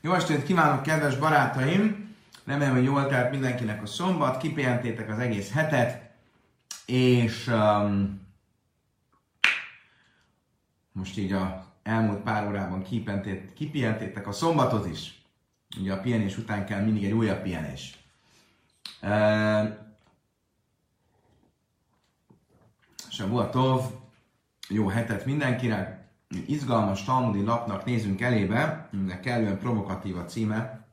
Jó estét kívánok, kedves barátaim! Remélem, hogy jól telt mindenkinek a szombat, kipihentétek az egész hetet, és most így az elmúlt pár órában kipihentétek a szombatot is. Ugye a pihenés után kell mindig egy újabb pihenés. Shavua tov, jó hetet mindenkinek! Izgalmas talmudi lapnak nézünk elébe, ennek kellően provokatív a címe.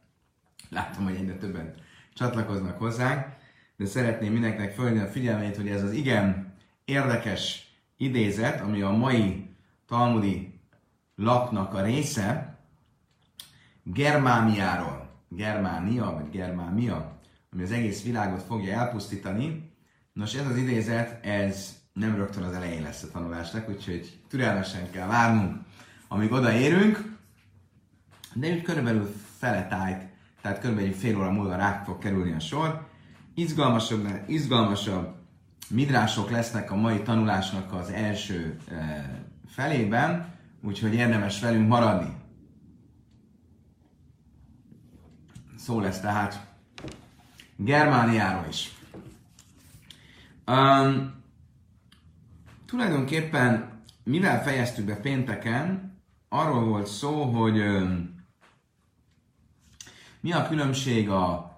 Látom, hogy egyre többen csatlakoznak hozzánk, de szeretném mindenkinek fölhívni a figyelmét, hogy ez az igen érdekes idézet, ami a mai talmudi lapnak a része, Germániáról, Germánia, ami az egész világot fogja elpusztítani. Nos, ez az idézet, ez nem rögtön az elején lesz a tanulásnak, úgyhogy türelmesen kell várnunk, amíg odaérünk, de úgy körülbelül feletájt, tehát körülbelül fél óra múlva rá fog kerülni a sor. Izgalmasabb midrások lesznek a mai tanulásnak az első felében, úgyhogy érdemes velünk maradni. Szó lesz tehát Germániáról is. Tulajdonképpen, mivel fejeztük be pénteken, arról volt szó, hogy mi a különbség a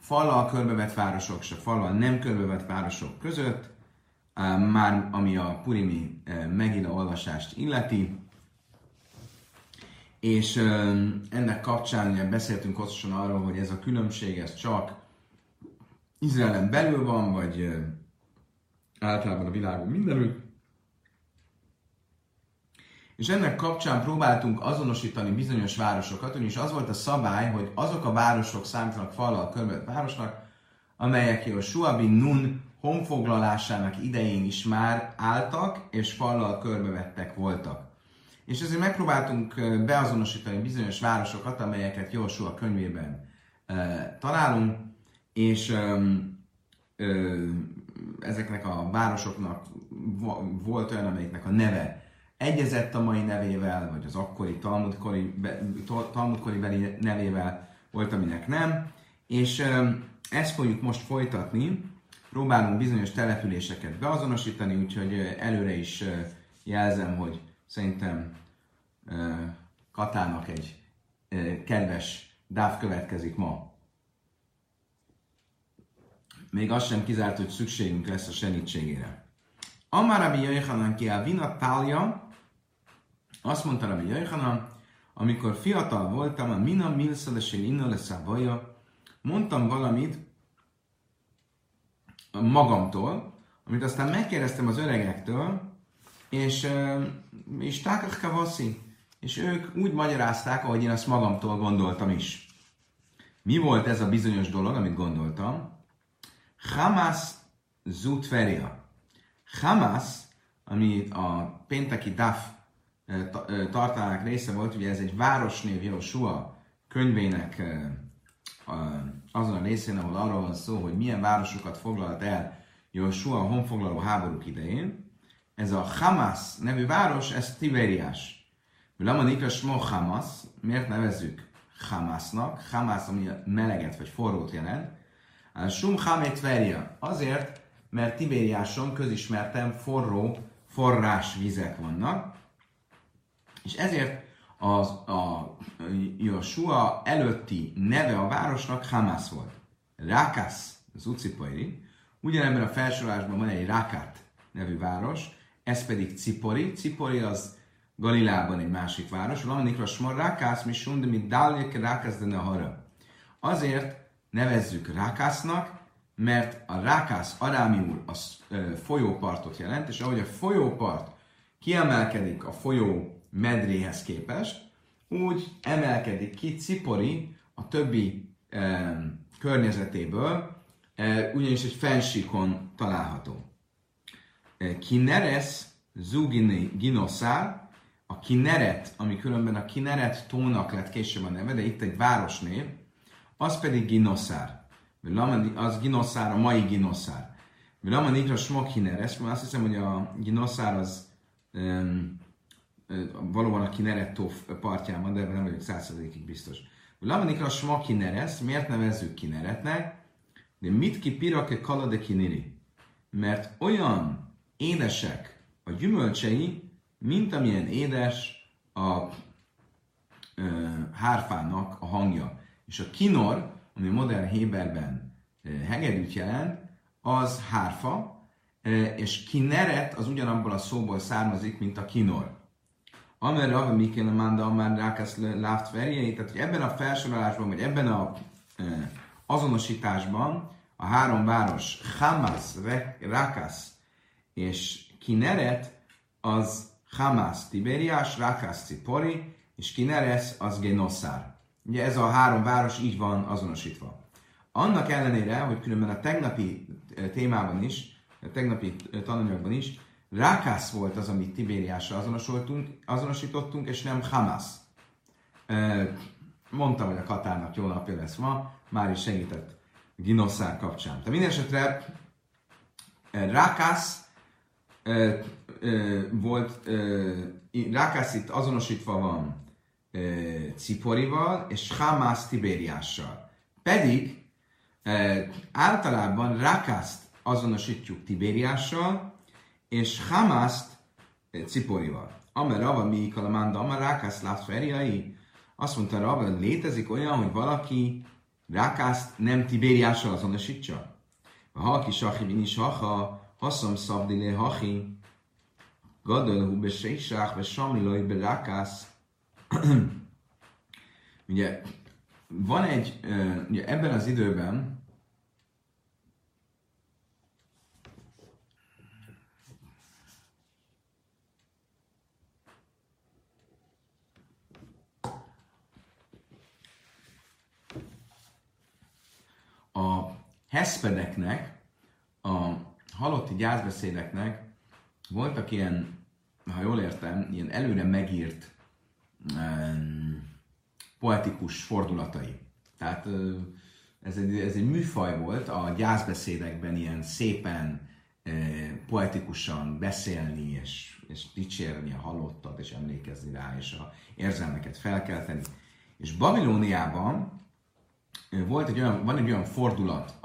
fallal körbevett városok és a fallal nem körbevett városok között, már ami a purimi megilla olvasást illeti, és ennek kapcsán beszéltünk hosszasan arról, hogy ez a különbség ez csak Izraelen belül van, vagy általában a világon mindenütt. És ennek kapcsán próbáltunk azonosítani bizonyos városokat, ugyanis az volt a szabály, hogy azok a városok számítanak fallal körbevett városnak, amelyek a Shua bin Nun honfoglalásának idején is már álltak, és fallal körbevettek voltak. És ezért megpróbáltunk beazonosítani bizonyos városokat, amelyeket Jósua könyvében találunk, és ezeknek a városoknak volt olyan, amelyiknek a neve egyezett a mai nevével, vagy az akkori talmudkori nevével, volt, aminek nem. És ezt fogjuk most folytatni, próbálunk bizonyos településeket beazonosítani, úgyhogy előre is jelzem, hogy szerintem Katának egy kedves dáv következik ma. Még azt sem kizárt, hogy szükségünk lesz a segítségére. Amar Rabbi Yochanan ki Avina Tálja, azt mondta Rabbi Yochanan, amikor fiatal voltam, a Mina Milszadesén Inna lesz a baja, mondtam valamit magamtól, amit aztán megkérdeztem az öregektől, és Tákach Kavaszi, és ők úgy magyarázták, ahogy én azt magamtól gondoltam is. Mi volt ez a bizonyos dolog, amit gondoltam? Hamas zutveria. Hamas, ami a pénteki DAF tartalmának része volt, ugye ez egy városnév Jósua könyvének azon a részén, ahol arról van szó, hogy milyen városokat foglalt el Jósua a honfoglaló háborúk idején. Ez a Hamas nevű város, ez Tiberiás. Lamadika smo Hamas, miért nevezzük Hamasnak? Hamas, ami meleget vagy forrót jelent. Azért, mert Tibériáson közismerten forró forrásvizek vannak, és ezért a Jósua előtti neve a városnak Hamas volt. Rákász, az Ucipori. Ugyanebben a felsorolásban van egy Rákát nevű város, ez pedig Cipori. Cipori az Galilában egy másik város. Valamikor smar Rákász, mi sund, mi dáljek Rákász de Nehara. Azért nevezzük Rákásznak, mert a Rákász arámiul a folyópartot jelent, és ahogy a folyópart kiemelkedik a folyó medréhez képest, úgy emelkedik ki Cipori a többi környezetéből, ugyanis egy fensíkon található. Kineres Zuginoszár, a Kineret, ami különben a Kineret tónak lett később a neve, de itt egy városnév, az pedig Ginoszár. Az Ginoszár, a mai Ginoszár. Vilama Nikra Smok Hineres, mert azt hiszem, hogy a Ginoszár az valóban a Kinerettó partján van, de ebben nem vagyok 100%-ig biztos. Lamanikra sma Kineresz, miért nevezzük Kineretnek? De mit ki pirake kalade kiniri? Mert olyan édesek a gyümölcsei, mint amilyen édes a hárfának a hangja. És a kinor, ami modern héberben hegedűt jelent, az hárfa, és kineret az ugyanabból a szóból származik, mint a kinor. Amerre a Mikkel Manda, amár rákász láft verjei, tehát hogy ebben a felsorolásban, vagy ebben a azonosításban a három város, Hamas, Rákász és Kineret, az Hamas Tiberiás, Rákász Cipori, és Kineres az Genoszár. Ugye ez a három város így van azonosítva. Annak ellenére, hogy különben a tegnapi témában is, a tegnapi tananyagban is, Rákász volt az, amit Tibériásra azonosítottunk, és nem Hamas. Mondtam, hogy a Katárnak jó napja lesz ma, már is segített Ginoszár kapcsán. Tehát minden esetre Rákász volt, Rákász itt azonosítva van Ciporival, és Hamász Tibériással. Pedig általában Rákászt azonosítjuk Tibériással, és Hamászt Ciporival. Amer Rava mi kalamanda, amer Rákász látveriai, azt mondta Rava, hogy létezik olyan, hogy valaki Rákászt nem Tibériással azonosítsa. A halki sahi minis haha, haszom szabdilé hahi, gadolhú be sejsák, be samlilaj, be Rákász. Ugye van egy, ugye ebben az időben a heszpedeknek, a halotti gyászbeszédeknek voltak ilyen, ha jól értem, ilyen előre megírt poetikus fordulatai. Tehát ez egy műfaj volt a gyászbeszédekben, ilyen szépen poetikusan beszélni és dicsérni a halottat, és emlékezni rá, és a érzelmeket felkelteni. És Babilóniában volt egy olyan fordulat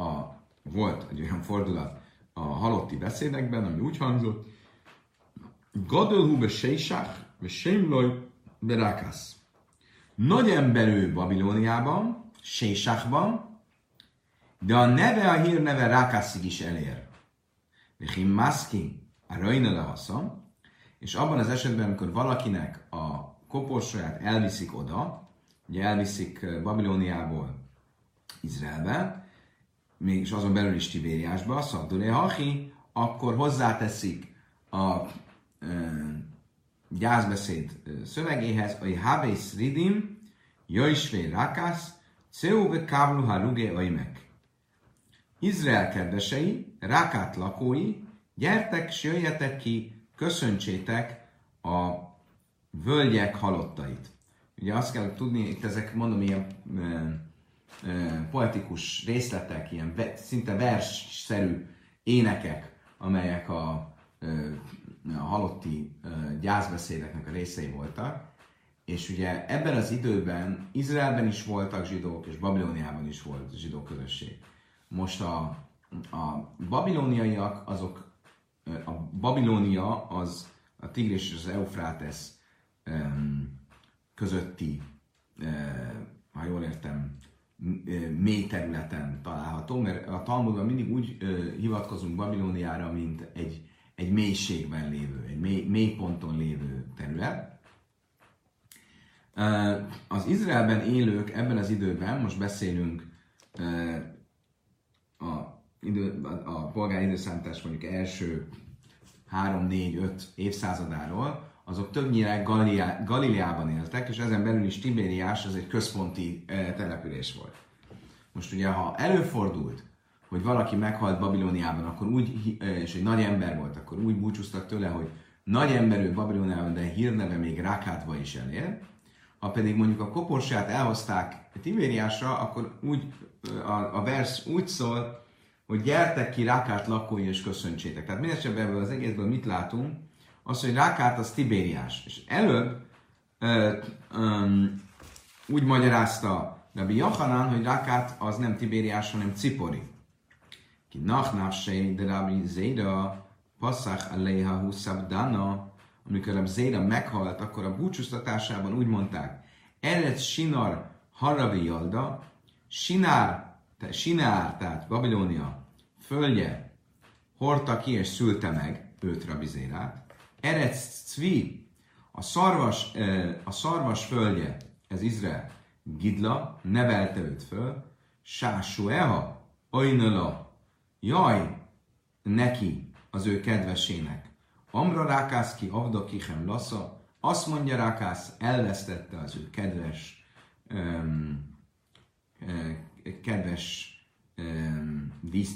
a halotti beszédekben, ami úgy hangzott, Gadolhu be Seisach, be Seimloj, be Rákász. Nagy emberő Babilóniában, Seisachban, de a neve, a hírneve Rákászig is elér. Himmászki, a Rajnele haszam, és abban az esetben, amikor valakinek a koporsóját elviszik oda, ugye elviszik Babilóniából Izraelbe, mégis azon belül is Tibériásba, Szabdulé Hachi, akkor hozzáteszik a gyászbeszéd szövegéhez, hogy Hávész Ridim, Jöjsvé Rákász, Ceuve Kávlu Harugé Öjmek. Izrael kedvesei, Rákát lakói, gyertek, s jöjjetek ki, köszöntsétek a völgyek halottait. Ugye azt kell tudni, itt ezek, mondom, ilyen poetikus részletek, ilyen szinte versszerű énekek, amelyek a halotti gyászbeszédeknek a részei voltak. És ugye ebben az időben Izraelben is voltak zsidók, és Babilóniában is volt zsidó közösség. Most a babilóniaiak, azok, a Babilónia az a Tigris és az Eufrátesz közötti, ha jól értem, mély területen található, mert a Talmudban mindig úgy hivatkozunk Babilóniára, mint egy mélységben lévő, egy mély ponton lévő terület. Az Izraelben élők ebben az időben, most beszélünk a polgári időszámítás mondjuk első 3-4-5 évszázadáról, azok többnyire Galileában éltek, és ezen belül is Tibériás az egy központi település volt. Most ugye, ha előfordult, hogy valaki meghalt Babilóniában, akkor úgy, és egy nagy ember volt, akkor úgy búcsúztak tőle, hogy nagy emberő Babilóniában, de hírneve még Rákátba is elér. Ha pedig mondjuk a koporsát elhozták Tibériásra, akkor úgy, a vers úgy szól, hogy gyertek ki Rákát lakói és köszöntsétek. Tehát mindesetre ebből az egészből mit látunk? az, hogy Rákát az Tibériás. És előbb úgy magyarázta Rabbi Jochanan, hogy Rákát az nem Tibériás, hanem Cipori. Ki nachnafsei de Rabbi Zéra passzach aléha huszabdana. Amikor Rabbi Zéra meghalt, akkor a búcsúztatásában úgy mondták, Eretz Sinar Harabi Jalda, Sinár, tehát Babilónia földje hordta ki és szülte meg őt, Rabbi Zérát. Eretz Cvi, a szarvas földje, ez Izrael, Gidla, nevelte őt föl. Sásueha, Oinala, jaj neki az ő kedvesének. Amra Rákász ki, Avda Kichem Lasza, azt mondja Rákász, elvesztette az ő kedves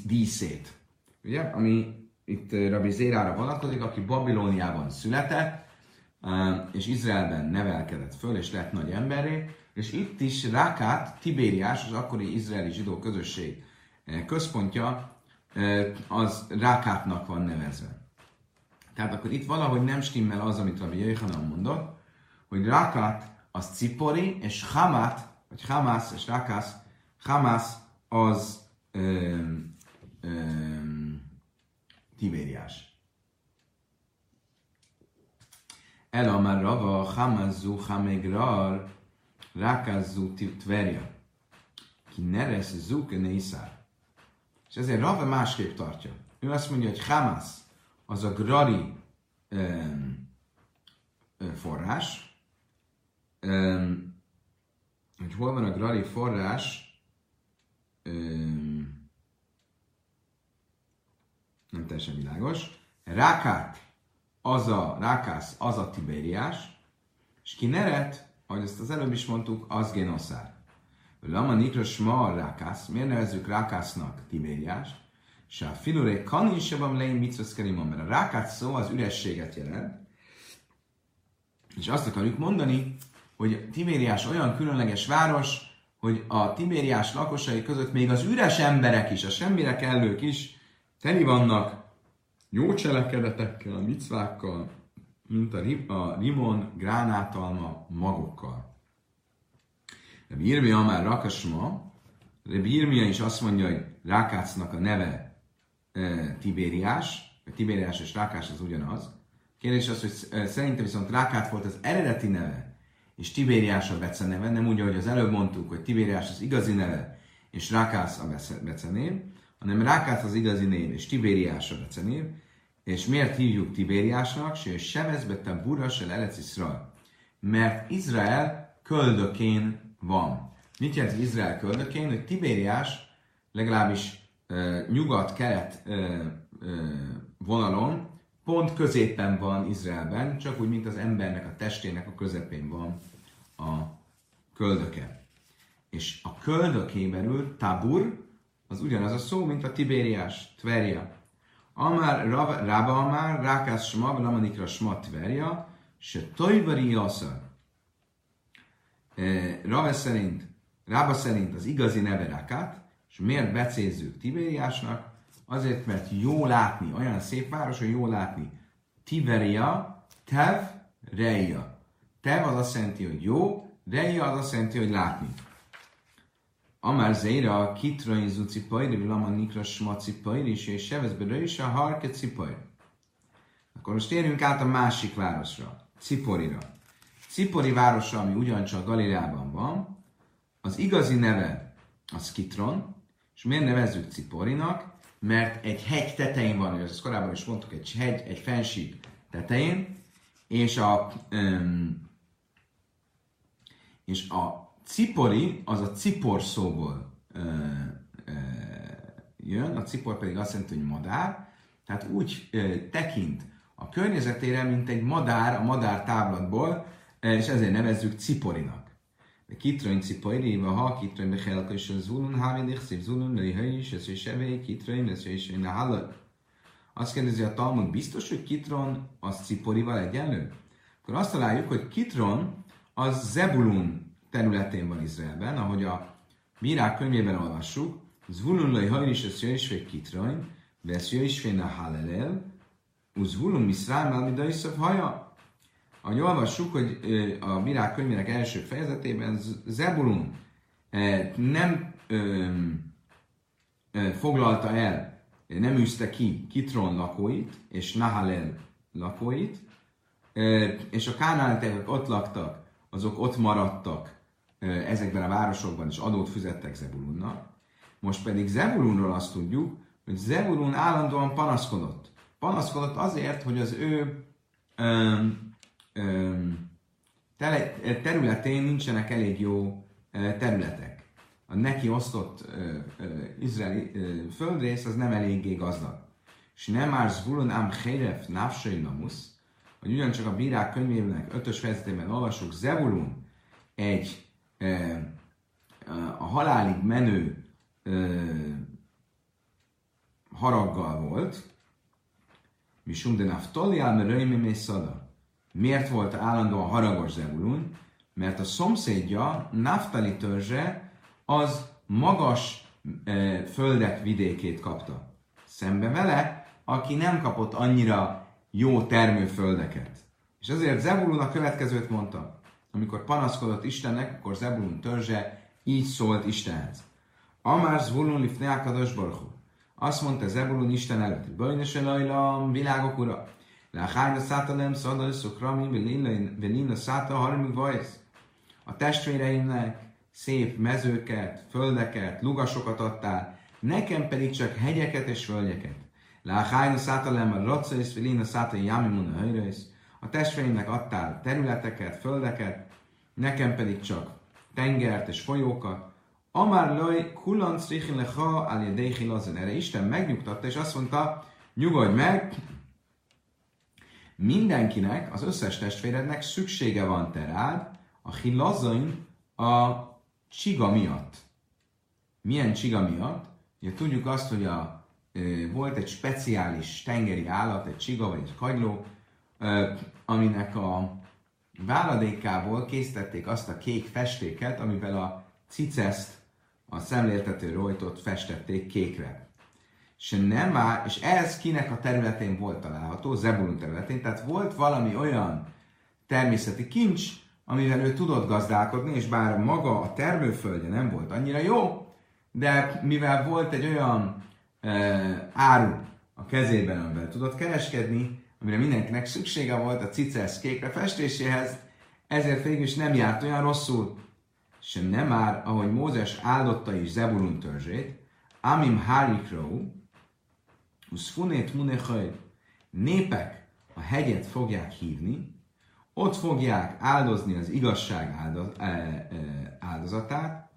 díszét. Ugye? Ami itt Rabbi Zérára vonatkozik, aki Babilóniában született, és Izraelben nevelkedett föl, és lett nagy emberré, és itt is Rákát, Tibériás, az akkori izraeli zsidó közösség központja, az Rákátnak van nevezve. Tehát akkor itt valahogy nem stimmel az, amit Rabbi Jochanan mondott, hogy Rákát az Cipori, és Hamát, vagy Hamász és Rákász, Hamász az Tibériás. El amár Rava, Hamászú, Hamegrar, Rákászú, Tverja. Ki neresz, Zúke, Nészár. És ezért Rava másképp tartja. Ő azt mondja, hogy Hamász az a grari forrás. Hogy hol van a grari forrás? Nem teljesen világos. Rákász az a Tibériás, és Kineret, ahogy ezt az előbb is mondtuk, az Génoszár. Lama Nikros ma Rákász, miért nevezzük Rákásznak Tibériást? És a Filuré Kaninsevam Lein Mitzveszkerimon, mert a Rákász szó az ürességet jelent, és azt akarjuk mondani, hogy Tibériás olyan különleges város, hogy a Tibériás lakosai között még az üres emberek is, a semmire kellők is teli vannak jó cselekedetekkel, a micvákkal, mint a rimon, gránátalma magokkal. Rabbi Irmia már Rákásma, Rabbi Irmia is azt mondja, hogy Rákásznak a neve Tibériás, Tibériás és Rákás az ugyanaz. Kérdés az, hogy szerintem viszont Rákát volt az eredeti neve, és Tibériás a beceneve, nem úgy, ahogy az előbb mondtuk, hogy Tibériás az igazi neve, és Rákász a becenév, hanem Rákász az igazi név, és Tibériás a becenév, és miért hívjuk Tibériásnak? Se sebezbettem burra, se Eretz Izrael. Mert Izrael köldökén van. Mit jelent Izrael köldökén? Hogy Tibériás legalábbis nyugat-kelet vonalon, pont középen van Izraelben, csak úgy, mint az embernek a testének a közepén van a köldöke. És a köldökébelül Tabur, az ugyanaz a szó, mint a Tibériás, Tverja. Amár Rába Amár, Rákász Sma, Lamanikra Sma, Tverja, se Tojvari Jaszar. Rába szerint az igazi neve Rákát, és miért becézzük Tibériásnak? Azért, mert jó látni, olyan szép város, hogy jó látni. Tiberia, Tev, Reia. Tev az azt jelenti, hogy jó, Reia az azt jelenti, hogy látni. Amár Zéra, Kitrainzu Cipajri, Vilama Nikra Sma Cipajri, és Seveszbörő is a Harke Cipajri. Akkor most térjünk át a másik városra, Ciporira. Cipori városa, ami ugyancsak Galileában van, az igazi neve az Kitron, és miért nevezzük Ciporinak? Mert egy hegy tetején van, és ezt korábban is mondtuk, egy hegy, egy fensík tetején, és a Cipori az a cipor szóból jön, a cipor pedig azt jelenti, hogy madár, tehát úgy tekint a környezetére, mint egy madár, a madár táblatból, és ezért nevezzük Ciporinak. Kitron Cipoiri, ha Kitron Bechelka és a Zulun, Hávidik, Szép Zulun, Lihai is, ez is Evei, Kitron, ez is Nahal. Azt kérdezi a Talmud, biztos, hogy Kitron az Ciporival egyenlő? Akkor azt találjuk, hogy Kitron az Zebulun területén van Izraelben, ahogy a Mirák könyvében olvassuk, Zulun, Lihai is, ez is Kitron, ez is Nahal, Uzvulum miszrám elmida iszöv haja. Ahogy olvassuk, hogy a Virág könyvének első fejezetében Zebulun nem foglalta el, nem űzte ki Kitron lakóit és Nahalel lakóit, és a kánániteik ott laktak, azok ott maradtak ezekben a városokban, és adót fizettek Zebulunnak. Most pedig Zebulunról azt tudjuk, hogy Zebulun állandóan panaszkodott. Panaszkodott azért, hogy az ő területén nincsenek elég jó területek. A neki osztott izraeli földrész az nem eléggé gazdag. És nem már Zebulun ám Chéref Nafshei Lamusz, hogy ugyancsak a Bírák könyvének 5. fejezetében olvasjuk, Zebulun egy a halálig menő haraggal volt, Misum de Naftali al-Meröim Mészada. Miért volt állandóan haragos Zebulun? Mert a szomszédja, Naftali törzse, az magas földek vidékét kapta. Szembe vele, aki nem kapott annyira jó termőföldeket. És ezért Zebulun a következőt mondta. Amikor panaszkodott Istennek, akkor Zebulun törzse így szólt Istenhez. Amár Zebulun lifnei HaKadosh Baruch Hu. Azt mondta Zebulun Isten előtt, Bajnos Elajlam, világok ura. Láhányra szátalem, szadal, szokrami, velina száta, harmig vajsz. A testvéreimnek szép mezőket, földeket, lugasokat adtál, nekem pedig csak hegyeket és völgyeket. Láhányra szátalem, a racaisz, velina száta, jámimun a hajraisz. A testvéreimnek adtál területeket, földeket, nekem pedig csak tengert és folyókat. Amár laj, kulanc richin lecha, alé déchin lazen. Erre Isten megnyugtatta, és azt mondta, nyugodj meg, mindenkinek, az összes testvérednek szüksége van te rád, a hilazain a csiga miatt. Milyen csiga miatt? Ugye tudjuk azt, hogy volt egy speciális tengeri állat, egy csiga vagy egy kagyló, aminek a váladékából készítették azt a kék festéket, amivel a ciceszt, a szemléltető rojtot festették kékre. És ez kinek a területén volt található, Zebulun területén, tehát volt valami olyan természeti kincs, amivel ő tudott gazdálkodni, és bár maga a termőföldje nem volt annyira jó, de mivel volt egy olyan áru a kezében, amivel tudott kereskedni, amire mindenkinek szüksége volt a cicesz kékre festéséhez, ezért végül is nem járt olyan rosszul, se nem már, ahogy Mózes áldotta is Zebulun törzsét, Amim Harikró, Uszfunét Munechaj, népek a hegyet fogják hívni, ott fogják áldozni az igazság áldozatát,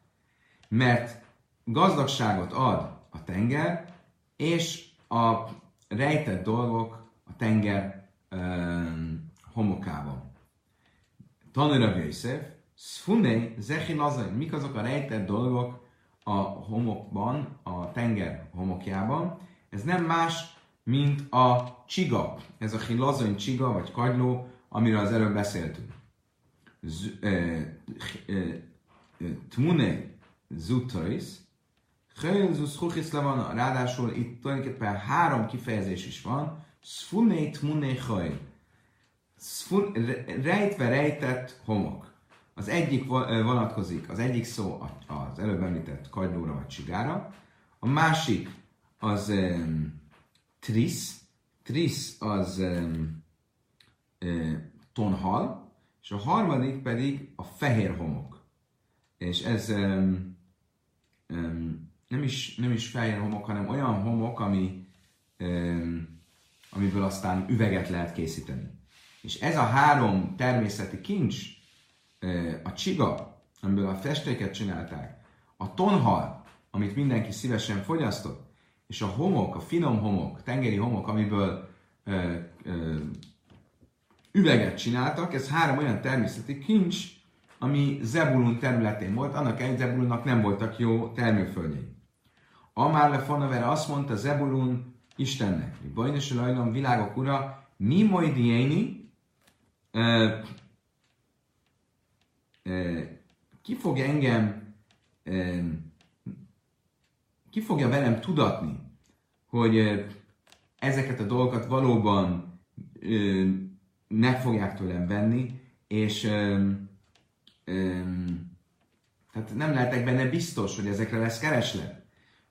mert gazdagságot ad a tenger, és a rejtett dolgok a tenger homokában. Tanúra Vészef, Szfunei, Zechi Lazai, mik azok a rejtett dolgok a homokban, a tenger homokjában? Ez nem más, mint a csiga. Ez a Hilazai csiga, vagy kagyló, amiről az előbb beszéltünk. Tmunei, Zutais, Hölzus, Huchisla van, ráadásul itt tulajdonképpen 3 kifejezés is van. Szfunei, Tmunei, Haj. Rejtve rejtett homok. Az egyik vonatkozik, az egyik szó az előbb említett kagylóra vagy csigára, a másik az trisz az tonhal, és a harmadik pedig a fehér homok. És ez nem is fehér homok, hanem olyan homok, amiből aztán üveget lehet készíteni. És ez a 3 természeti kincs, a csiga, amiből a festéket csinálták, a tonhal, amit mindenki szívesen fogyasztott, és a homok, a finom homok, tengeri homok, amiből üveget csináltak, ez 3 olyan természeti kincs, ami Zebulun területén volt, annak egy Zebulunnak nem voltak jó termőföldjei. Amár lefonavere azt mondta Zebulun Istennek, hogy Bajnos Elajlam, világok ura, mi majd ilyéni, ki fogja velem tudatni, hogy ezeket a dolgokat valóban meg fogják tőlem venni, és tehát nem lehetek benne biztos, hogy ezekre lesz kereslet.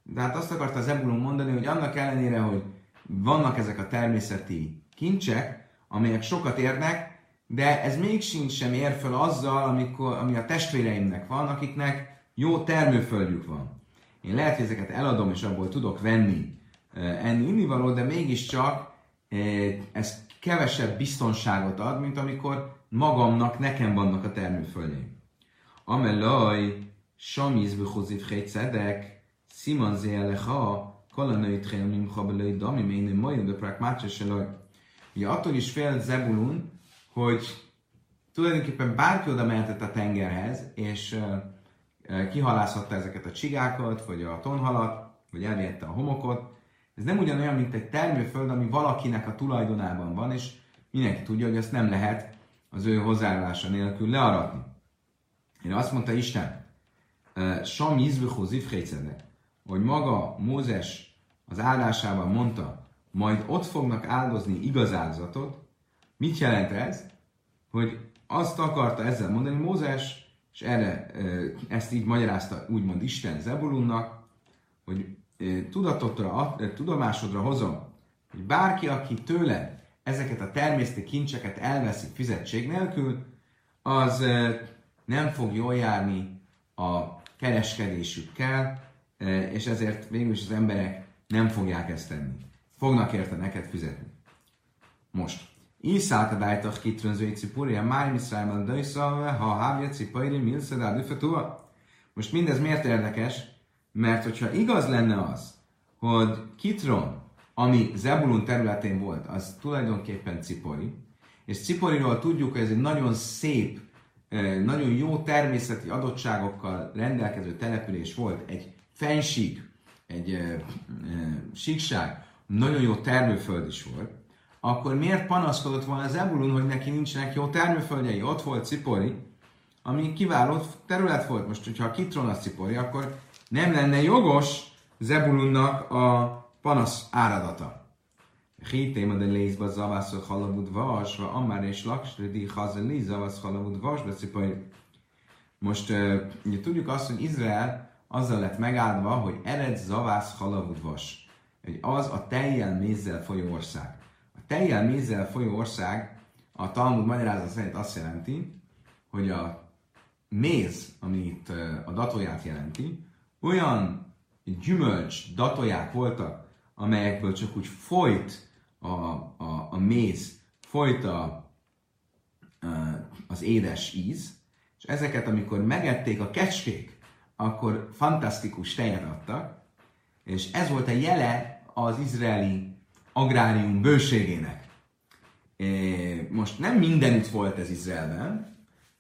De hát azt akarta az Zebulun mondani, hogy annak ellenére, hogy vannak ezek a természeti kincsek, amelyek sokat érnek, de ez még sem ér föl azzal, ami a testvéreimnek van, akiknek jó termőföldjük van. Én lehet, hogy ezeket eladom, és abból tudok venni enni univaló, de mégiscsak ez kevesebb biztonságot ad, mint amikor magamnak, nekem vannak a termőföldeim. Amelaj, samizbe hozif hegyszedek, szimanzéje leha, kalanait helymim habelai damiményi majdnem pragmácseselaj. Ugye attól is félt Zebulun, hogy tulajdonképpen bárki oda mehetett a tengerhez, és kihalászhatta ezeket a csigákat, vagy a tonhalat, vagy elvihette a homokot. Ez nem ugyanolyan, mint egy termőföld, ami valakinek a tulajdonában van, és mindenki tudja, hogy ezt nem lehet az ő hozzájárulása nélkül learatni. Én azt mondta Isten, hogy maga Mózes az áldásában mondta, majd ott fognak áldozni igaz áldozatot. Mit jelent ez? Hogy azt akarta ezzel mondani Mózes, és erre ezt így magyarázta úgymond Isten Zebulunnak, hogy tudomásodra hozom, hogy bárki, aki tőle ezeket a természeti kincseket elveszi fizetség nélkül, az nem fog jól járni a kereskedésükkel, és ezért végül is az emberek nem fogják ezt tenni. Fognak érte neked fizetni. Most. Íszállt a bájtak kitrönzői cipúrja, máj miszrájban dajszalve, ha hávja cipairi, milszedád üfetúva. Most mindez miért érdekes? Mert hogyha igaz lenne az, hogy Kitron, ami Zebulun területén volt, az tulajdonképpen Cipori, és Ciporiról tudjuk, hogy ez egy nagyon szép, nagyon jó természeti adottságokkal rendelkező település volt, egy fensík, egy síkság, nagyon jó termőföld is volt, akkor miért panaszkodott volna Zebulun, hogy neki nincsenek jó termőföldjei? Ott volt Cipori, ami kiváló terület volt. Most, hogyha a Kitron az Cipori, akkor nem lenne jogos Zebulunnak a panasz áradata. Hítéma de lézba zavászol halabud vasva, amár és laksredi hazeli zavász halabud vasba Cipori. Most ugye tudjuk azt, hogy Izrael azzal lett megáldva, hogy ered zavász halabud vas. Az a tejjel mézzel folyó ország. A tejjel mézzel folyó ország a Talmud magyarázat szerint azt jelenti, hogy a méz, amit a datóját jelenti, olyan gyümölcs datóják voltak, amelyekből csak úgy folyt a méz, folyt az édes íz, és ezeket, amikor megették a kecskék, akkor fantasztikus tejet adtak, és ez volt a jele az izraeli agrárium bőségének. Most nem mindenütt volt ez Izraelben,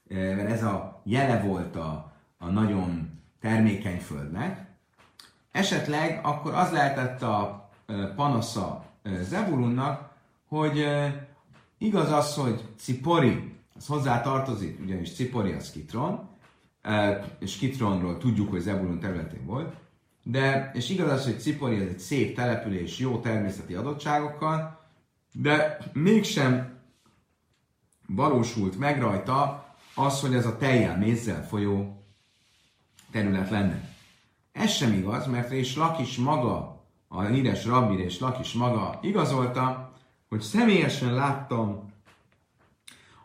mert ez a jele volt a nagyon termékeny földnek. Esetleg akkor az lehetett a panasza Zebulunnak, hogy igaz az, hogy Cipori, az hozzá tartozik, ugyanis Cipori az Kitron, és Kitronról tudjuk, hogy Zebulun területén volt, de, és igaz az, hogy Cipori az egy szép település, jó természeti adottságokkal, de mégsem valósult meg rajta az, hogy ez a tejjel mézzel folyó terület lenne. Ez sem igaz, mert és Lakish maga, a híres rabbir és Lakish maga igazolta, hogy személyesen láttam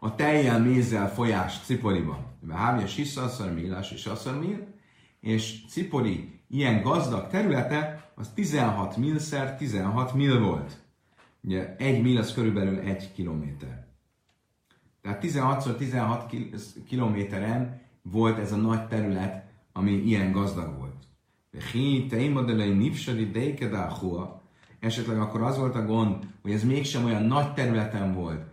a tejjel mézzel folyást Ciporiban. Hámja Sissaszarmílás és Sissaszarmíl, és Cipori ilyen gazdag területe, az 16 milszer 16 mil volt. Ugye egy mil az körülbelül egy kilométer. Tehát 16x16 kilométeren volt ez a nagy terület, ami ilyen gazdag volt. Esetleg akkor az volt a gond, hogy ez mégsem olyan nagy területen volt,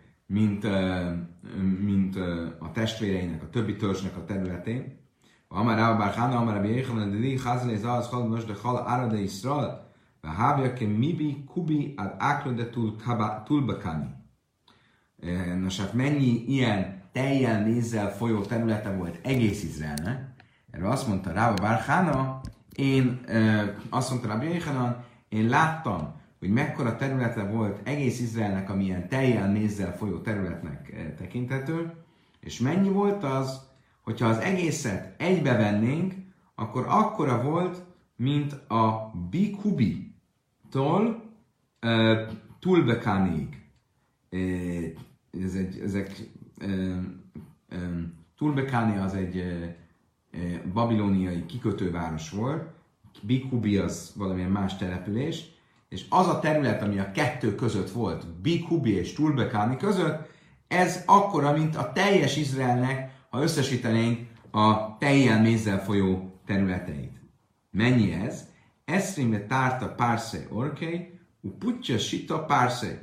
mint a testvéreinek, a többi törzsnek a területén. Amár Ábárhána, amár Ábárhána, de díj házalé zálasz haldonos, de hal árade Iszral, de hávjake mibi kubi ad áklode tulbakani. Nos, hát mennyi ilyen tejjel mézzel folyó területe volt egész Izraelnek? Erről azt mondta Rába Bárhána, én láttam, hogy mekkora területe volt egész Izraelnek, amilyen tejjel, mézzel folyó területnek tekinthető, és mennyi volt az, hogyha az egészet egybevennénk, akkor akkora volt, mint a Bikubi-tól Tulbekánig. Tulbekáni az egy babiloniai kikötőváros volt, Bikubi az valamilyen más település, és az a terület, ami a kettő között volt, Bikubi és Tulbekáni között, ez akkora, mint a teljes Izraelnek, ha összesítenénk a tejjel mézzel folyó területeit. Mennyi ez? Eszrimbe tárta párszé orkei, uputja sita párszé.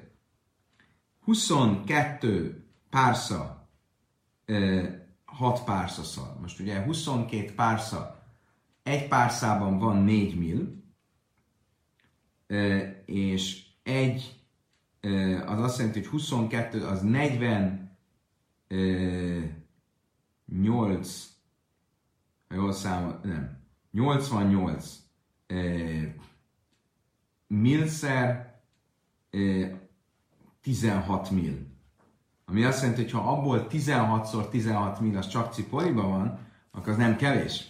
22 pársza, 6 párszaszal. Most ugye 22 pársza, egy párszában van 4 mil, és egy, az azt jelenti, hogy 22, az 48, ha jól számol, nem, 88 milszer 16 mil. Ami azt jelenti, hogy ha abból 16x16 mil az csak ciporiba van, akkor az nem kevés.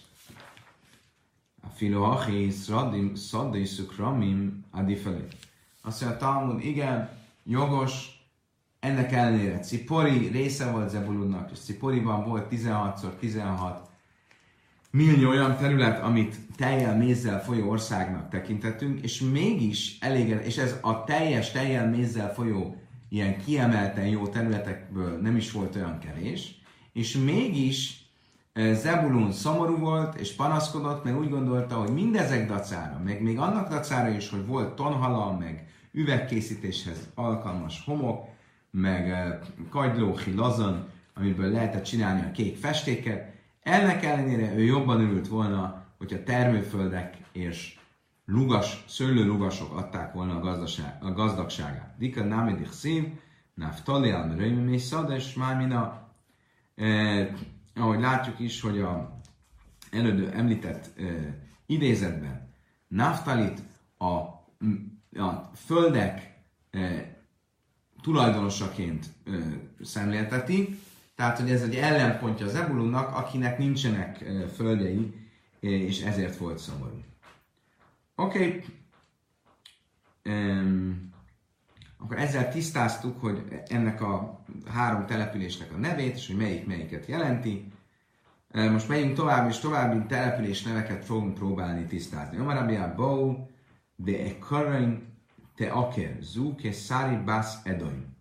A filoachi szaddiszük ramim adifelé. Azt mondja a Talmud, igen, jogos, ennek ellenére cipori része volt Zebulunnak, és ciporiban volt 16x16 millió olyan terület, amit tejjel, mézzel folyó országnak tekintettünk, és mégis elég, és ez a teljes tejjel, mézzel folyó ilyen kiemelten jó területekből nem is volt olyan kevés, és mégis Zebulun szomorú volt, és panaszkodott, mert úgy gondolta, hogy mindezek dacára, meg még annak dacára is, hogy volt tonhalal, meg üvegkészítéshez alkalmas homok, meg kagylóhi lazon, amiből lehetett csinálni a kék festéket, ennek ellenére ő jobban örült volna, hogyha termőföldek és lugas, szőlőlugasok adták volna a gazdagságát. Dika námedik szív, náftali almerőjmém és szades, mámina. Ahogy látjuk is, hogy a elődő említett idézetben Naftalit a földek tulajdonosaként szemlélteti, tehát, hogy ez egy ellenpontja Zebulunnak, akinek nincsenek földjei, és ezért volt szomorú. Oké. Akkor ezzel tisztáztuk, hogy ennek a három településnek a nevét, és hogy melyiket jelenti. Most megyünk tovább, és további település neveket fogunk próbálni tisztázni. Omarabia Bou, de Ekorön, te Aker, Zuke, Szári, Bász, Edoim.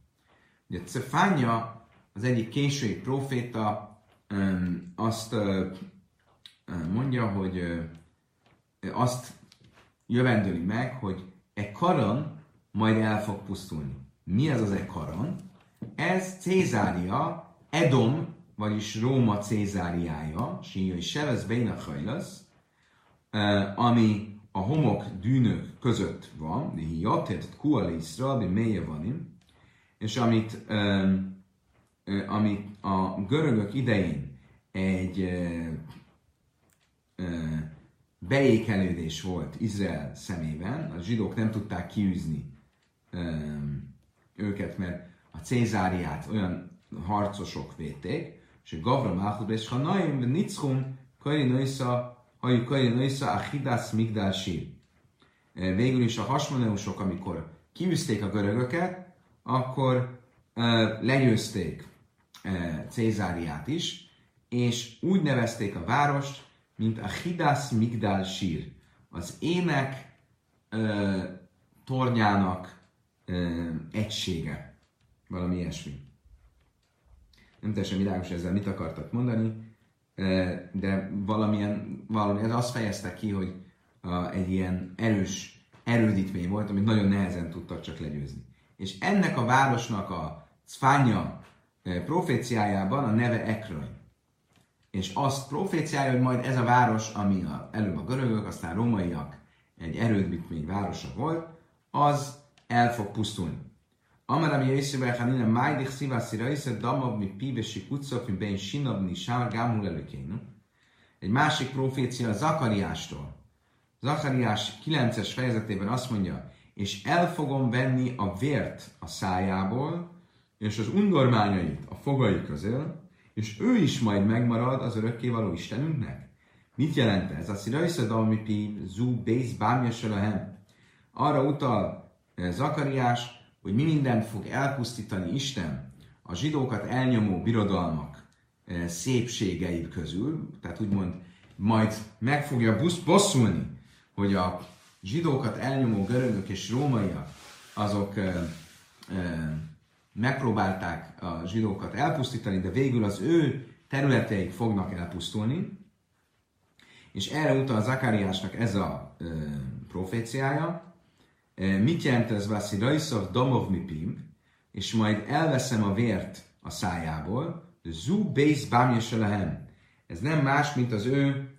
Ugye Cefánya, az egyik késői proféta azt mondja, hogy azt jövendőli meg, hogy e karan majd el fog pusztulni. Mi ez az e karan? Ez Cézária, Edom, vagyis Róma Cézáriája, síjai Sevesz Bénachajlasz, ami a homok dűnök között van, Jatért Kualiszra, ami mélye vanim, és amit a görögök idején egy beékelődés volt Izrael szemében, a zsidók nem tudták kiűzni őket, mert a Cézáriát olyan harcosok védték, és Gavra Máhud és Hanaim Nitzchum Karinöjsza Achidász Migdál Sír. Végül is a hasmoneusok, amikor kiűzték a görögöket, akkor legyőzték Cézáriát is, és úgy nevezték a várost, mint a Hidász Migdál Sír, az ének tornyának egysége. Valami ilyesmi. Nem teljesen világos ezzel mit akartak mondani, de valamilyen azt fejezte ki, hogy egy ilyen erős erődítmény volt, amit nagyon nehezen tudtak csak legyőzni. És ennek a városnak a Cfánya proféciájában a neve Ekron. És azt proféciálja, hogy majd ez a város, ami előbb a görögök, aztán rómaiak egy erődítmény városa volt, az el fog pusztulni. Amarami Jöjszöber, ha minden májdik szívászi rajszöv, damabmi pívesi kucofmi ben sinabni sár gámul előkénu. Egy másik profécia Zakariástól. Zakariás 9-es fejezetében azt mondja, és el fogom venni a vért a szájából, és az undormányait a fogai közül, és ő is majd megmarad az örökkévaló Istenünknek. Mit jelent ez? A szirajszadalmi pi zú bész bámjasölehem. Arra utal Zakariás, hogy mi mindent fog elpusztítani Isten a zsidókat elnyomó birodalmak szépségeik közül, tehát úgymond majd meg fogja bosszulni, hogy a zsidókat elnyomó görögök és rómaiak, azok megpróbálták a zsidókat elpusztítani, de végül az ő területeik fognak elpusztulni, és erre utal Zakariásnak ez a proféciája. Mit jelent ez? Vászi rajszav domov mi pim, és majd elveszem a vért a szájából, zú bész bámjese lehem. Ez nem más, mint az ő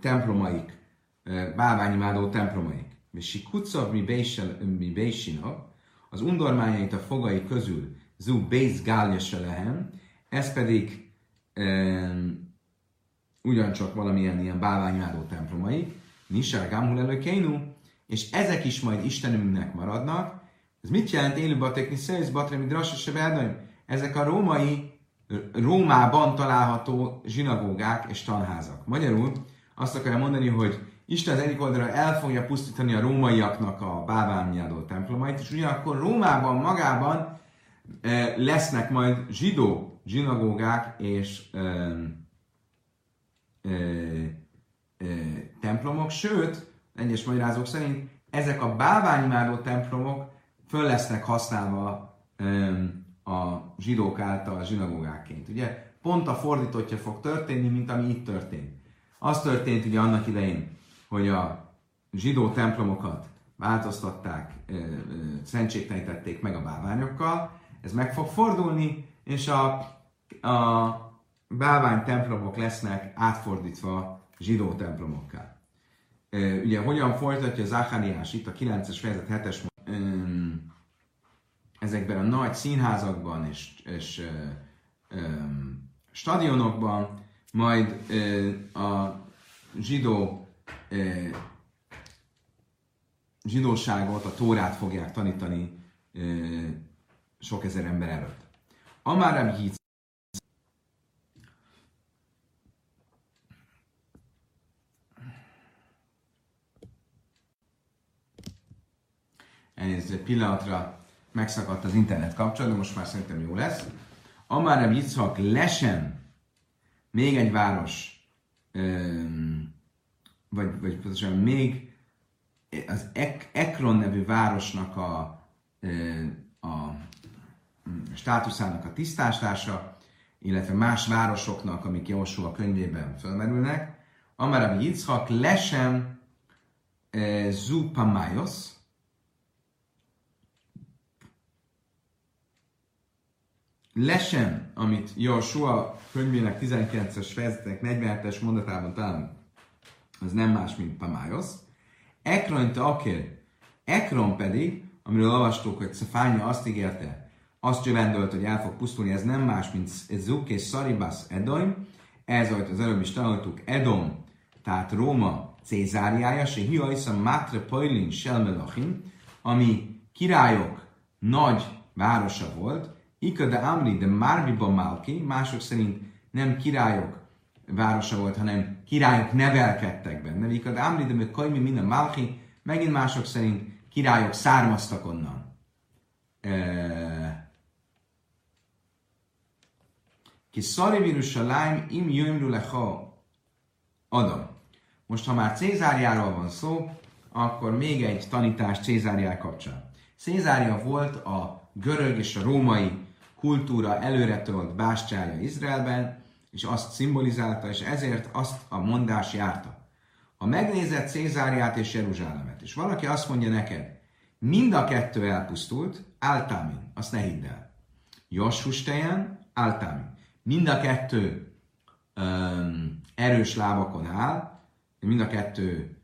templomaik, bálványimádó templomaik. És si kucav mi bésinov, az undormányait a fogai közül zú bész gálja lehem, ez pedig ugyancsak valamilyen ilyen bálványimádó templomaik, nisár gámhul előkeinu, és ezek is majd Istenünknek maradnak. Ez mit jelent? Élőbatekni szersz, batremi drassasabb elnagy. Ezek a Rómában található zsinagógák és tanházak. Magyarul azt akarja mondani, hogy Isten az egyik oldalra el fogja pusztítani a rómaiaknak a bálványimádó templomait, és ugyanakkor Rómában magában lesznek majd zsidó zsinagógák és templomok, sőt, egyes magyarázók szerint ezek a bálványimádó templomok föl lesznek használva a zsidók által zsinagógákként. Ugye pont a fordítottja fog történni, mint ami itt történt. Az történt ugye annak idején, hogy a zsidó templomokat változtatták, szentségtelenítették meg a bálványokkal, ez meg fog fordulni, és a bálvány templomok lesznek átfordítva zsidó templomokká. Ugye hogyan folytatja Zakariás itt a 9-es fejezet 7-es ezekben a nagy színházakban és stadionokban, majd a zsidóságot, a tórát fogják tanítani sok ezer ember előtt. Amárem híz. Elnézést, egy pillanatra megszakadt az internet kapcsolat, de most már szerintem jó lesz. Amárem Yitzhak Leshem, még egy város, vagy pontosan még az Ekron nevű városnak a státuszának a tisztástársa, illetve más városoknak, amik Jósua a könyvében felmerülnek. Amárem Yitzhak Leshem Zupamájos, Leshem, amit Jósua könyvének 19-es fejezetek 47-es mondatában találunk, az nem más, mint Pamájos. Ekron te akér. Ekron pedig, amiről olvastuk, hogy Szefánya azt ígérte, azt jövendölt, hogy el fog pusztulni, ez nem más, mint Zuk és Szaribász Edom. Ez, ahogy az előbb is tanultuk, Edom, tehát Róma Cézáriája, se hiajszam Mátre Pajlin Selmelachin, ami királyok nagy városa volt, Ika de Amri de Márviba Málki, mások szerint nem királyok városa volt, hanem királyok nevelkedtek benne. Ika de Amri de Mekajmi minden Málki, megint mások szerint királyok származtak onnan. Ki szari Virussaláim im jöjmru leha Adam. Most, ha már Cézáriáról van szó, akkor még egy tanítás Cézáriá kapcsán. Cézária volt a görög és a római kultúra előretolt bástyája Izraelben, és azt szimbolizálta, és ezért azt a mondás járta. Ha megnézed Cézáriát és Jeruzsálemet, és valaki azt mondja neked, mind a kettő elpusztult, áltamin, azt ne hidd el. Joshustejen, áltamin. Mind a kettő erős lábakon áll, mind a kettő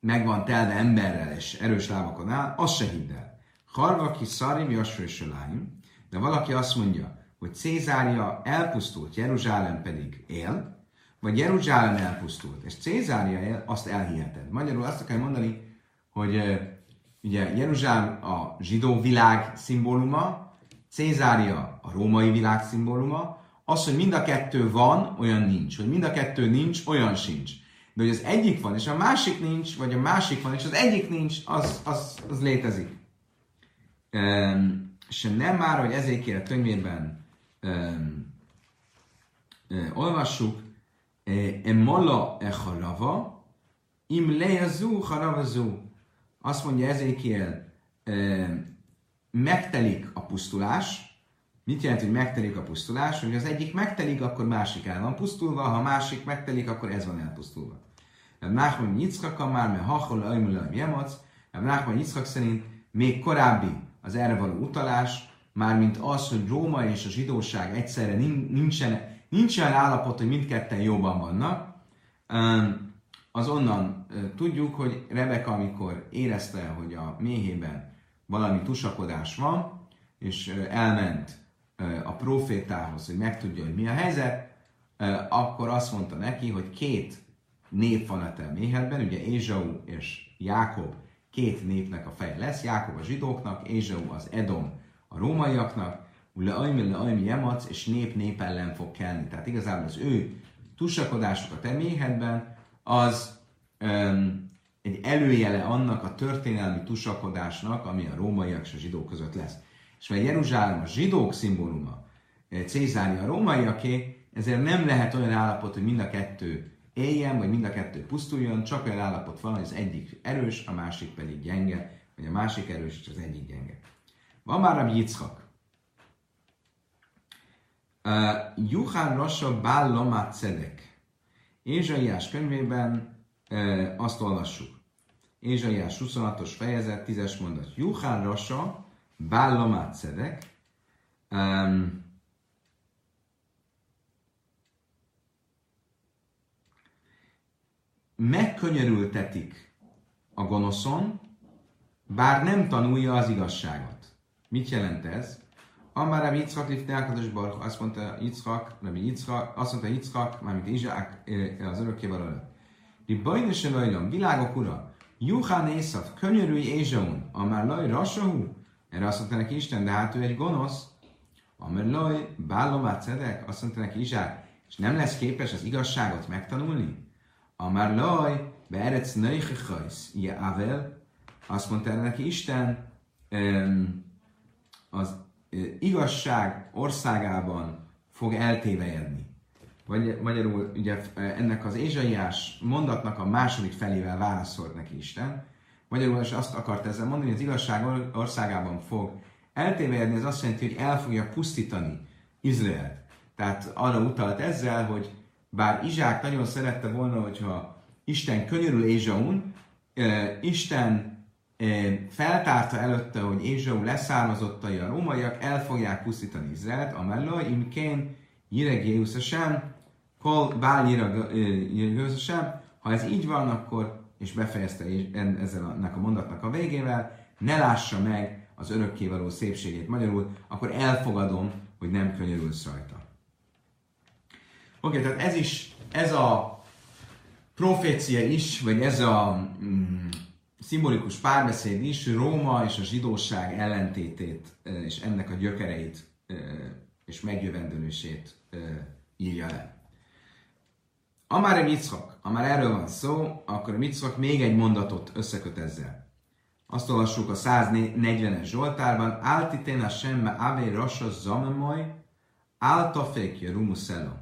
meg van telve emberrel és erős lábakon áll, azt se hidd el. Harvaki szarim jasfősöláim, de valaki azt mondja, hogy Cézária elpusztult, Jeruzsálem pedig él, vagy Jeruzsálem elpusztult, és Cézária azt elhiheted. Magyarul azt kell mondani, hogy ugye Jeruzsálem a zsidó világ szimbóluma, Cézária a római világ szimbóluma. Az, hogy mind a kettő van, olyan nincs. Hogy mind a kettő nincs, olyan sincs. De hogy az egyik van, és a másik nincs, vagy a másik van, és az egyik nincs, az létezik. És nem már, hogy Ezékiel könyvében olvassuk, Emala echarava, im lejazu haravazú. Azt mondja Ezékiel, megtelik a pusztulás. Mit jelent, hogy megtelik a pusztulás? Hogy az egyik megtelik, akkor másik el van pusztulva, ha másik megtelik, akkor ez van elpusztulva. Reb Nachman Yitzchak már, mert hachol ajmulajm jemac, Reb Nachman Yitzchak szerint még korábbi az erre való utalás, mármint az, hogy Róma és a zsidóság egyszerre nincsen állapot, hogy mindketten jóban vannak. Az onnan tudjuk, hogy Rebeka, amikor érezte, hogy a méhében valami tusakodás van, és elment a prófétához, hogy megtudja, hogy mi a helyzet, akkor azt mondta neki, hogy két nép van a te méhedben, ugye Ézsau és Jákob két népnek a feje lesz, Jákob a zsidóknak, Ézsau az Edom a rómaiaknak, le ajmi jemac, és nép ellen fog kelni. Tehát igazából az ő tusakodásuk a te méhedben, az egy előjele annak a történelmi tusakodásnak, ami a rómaiak és a zsidók között lesz. És mert Jeruzsálem a zsidók szimbóluma, Cézária a rómaiaké, ezért nem lehet olyan állapot, hogy mind a kettő éljen, vagy mind a kettő pusztuljon, csak olyan állapot van, hogy az egyik erős, a másik pedig gyenge, vagy a másik erős, és az egyik gyenge. Van már Rab Yitzchak. Juhán Rasha Bál Lamát Szedek. Ézsaiás könyvében azt olvassuk. Ézsaiás 26-os fejezet, 10-es mondat. Juhán Rasha Bál Lamát Szedek. Megkönyörültetik a gonoszon, bár nem tanulja az igazságot. Mit jelent ez? Amár Rab Yitzchak lifnei hakadosh baruch hu, azt mondta Yitzchak, mármint Izsák az örökkévaló előtt. Ribbono shel olam, világok ura, Juhán Észav, könyörülj Ézsaun, amár laj rasha hu. Erre azt mondta neki Isten, de hát ő egy gonosz. Amár laj bál lamát szedek, azt mondta neki Izsák, és nem lesz képes az igazságot megtanulni? Amár laj beeretz neichechajsz jeavel, azt mondta erre neki Isten, az igazság országában fog eltévejedni. Vagy magyarul ugye ennek az Ézsaiás mondatnak a második felével válaszolt neki Isten. Magyarul is azt akart ezzel mondani, hogy az igazság országában fog eltévejedni, ez azt jelenti, hogy el fogja pusztítani Izraelt. Tehát arra utalt ezzel, hogy bár Izsák nagyon szerette volna, hogyha Isten könyörül Ézsaun, Isten feltárta előtte, hogy Ézsau leszármazottai a rómaiak el fogják pusztítani Izraelt, amelló imkén jireg Jéhusasem, kol bál jireg Jéhusasem, ha ez így van, akkor, és befejezte ezzel a mondatnak a végével, ne lássa meg az örökkévaló szépségét magyarul, akkor elfogadom, hogy nem könyörülsz rajta. Oké, tehát ez a profécia is, vagy ez a szimbolikus párbeszéd is Róma és a zsidóság ellentétét és ennek a gyökereit és megjövendőlését írja le. Amár Yitzchak, amár erről van szó, akkor Yitzchak még egy mondatot összeköt ezzel. Azt olvassuk a 140-es Zsoltárban, Áltitén a semme ave rasa zamemoy, áltafék jerumuszelo.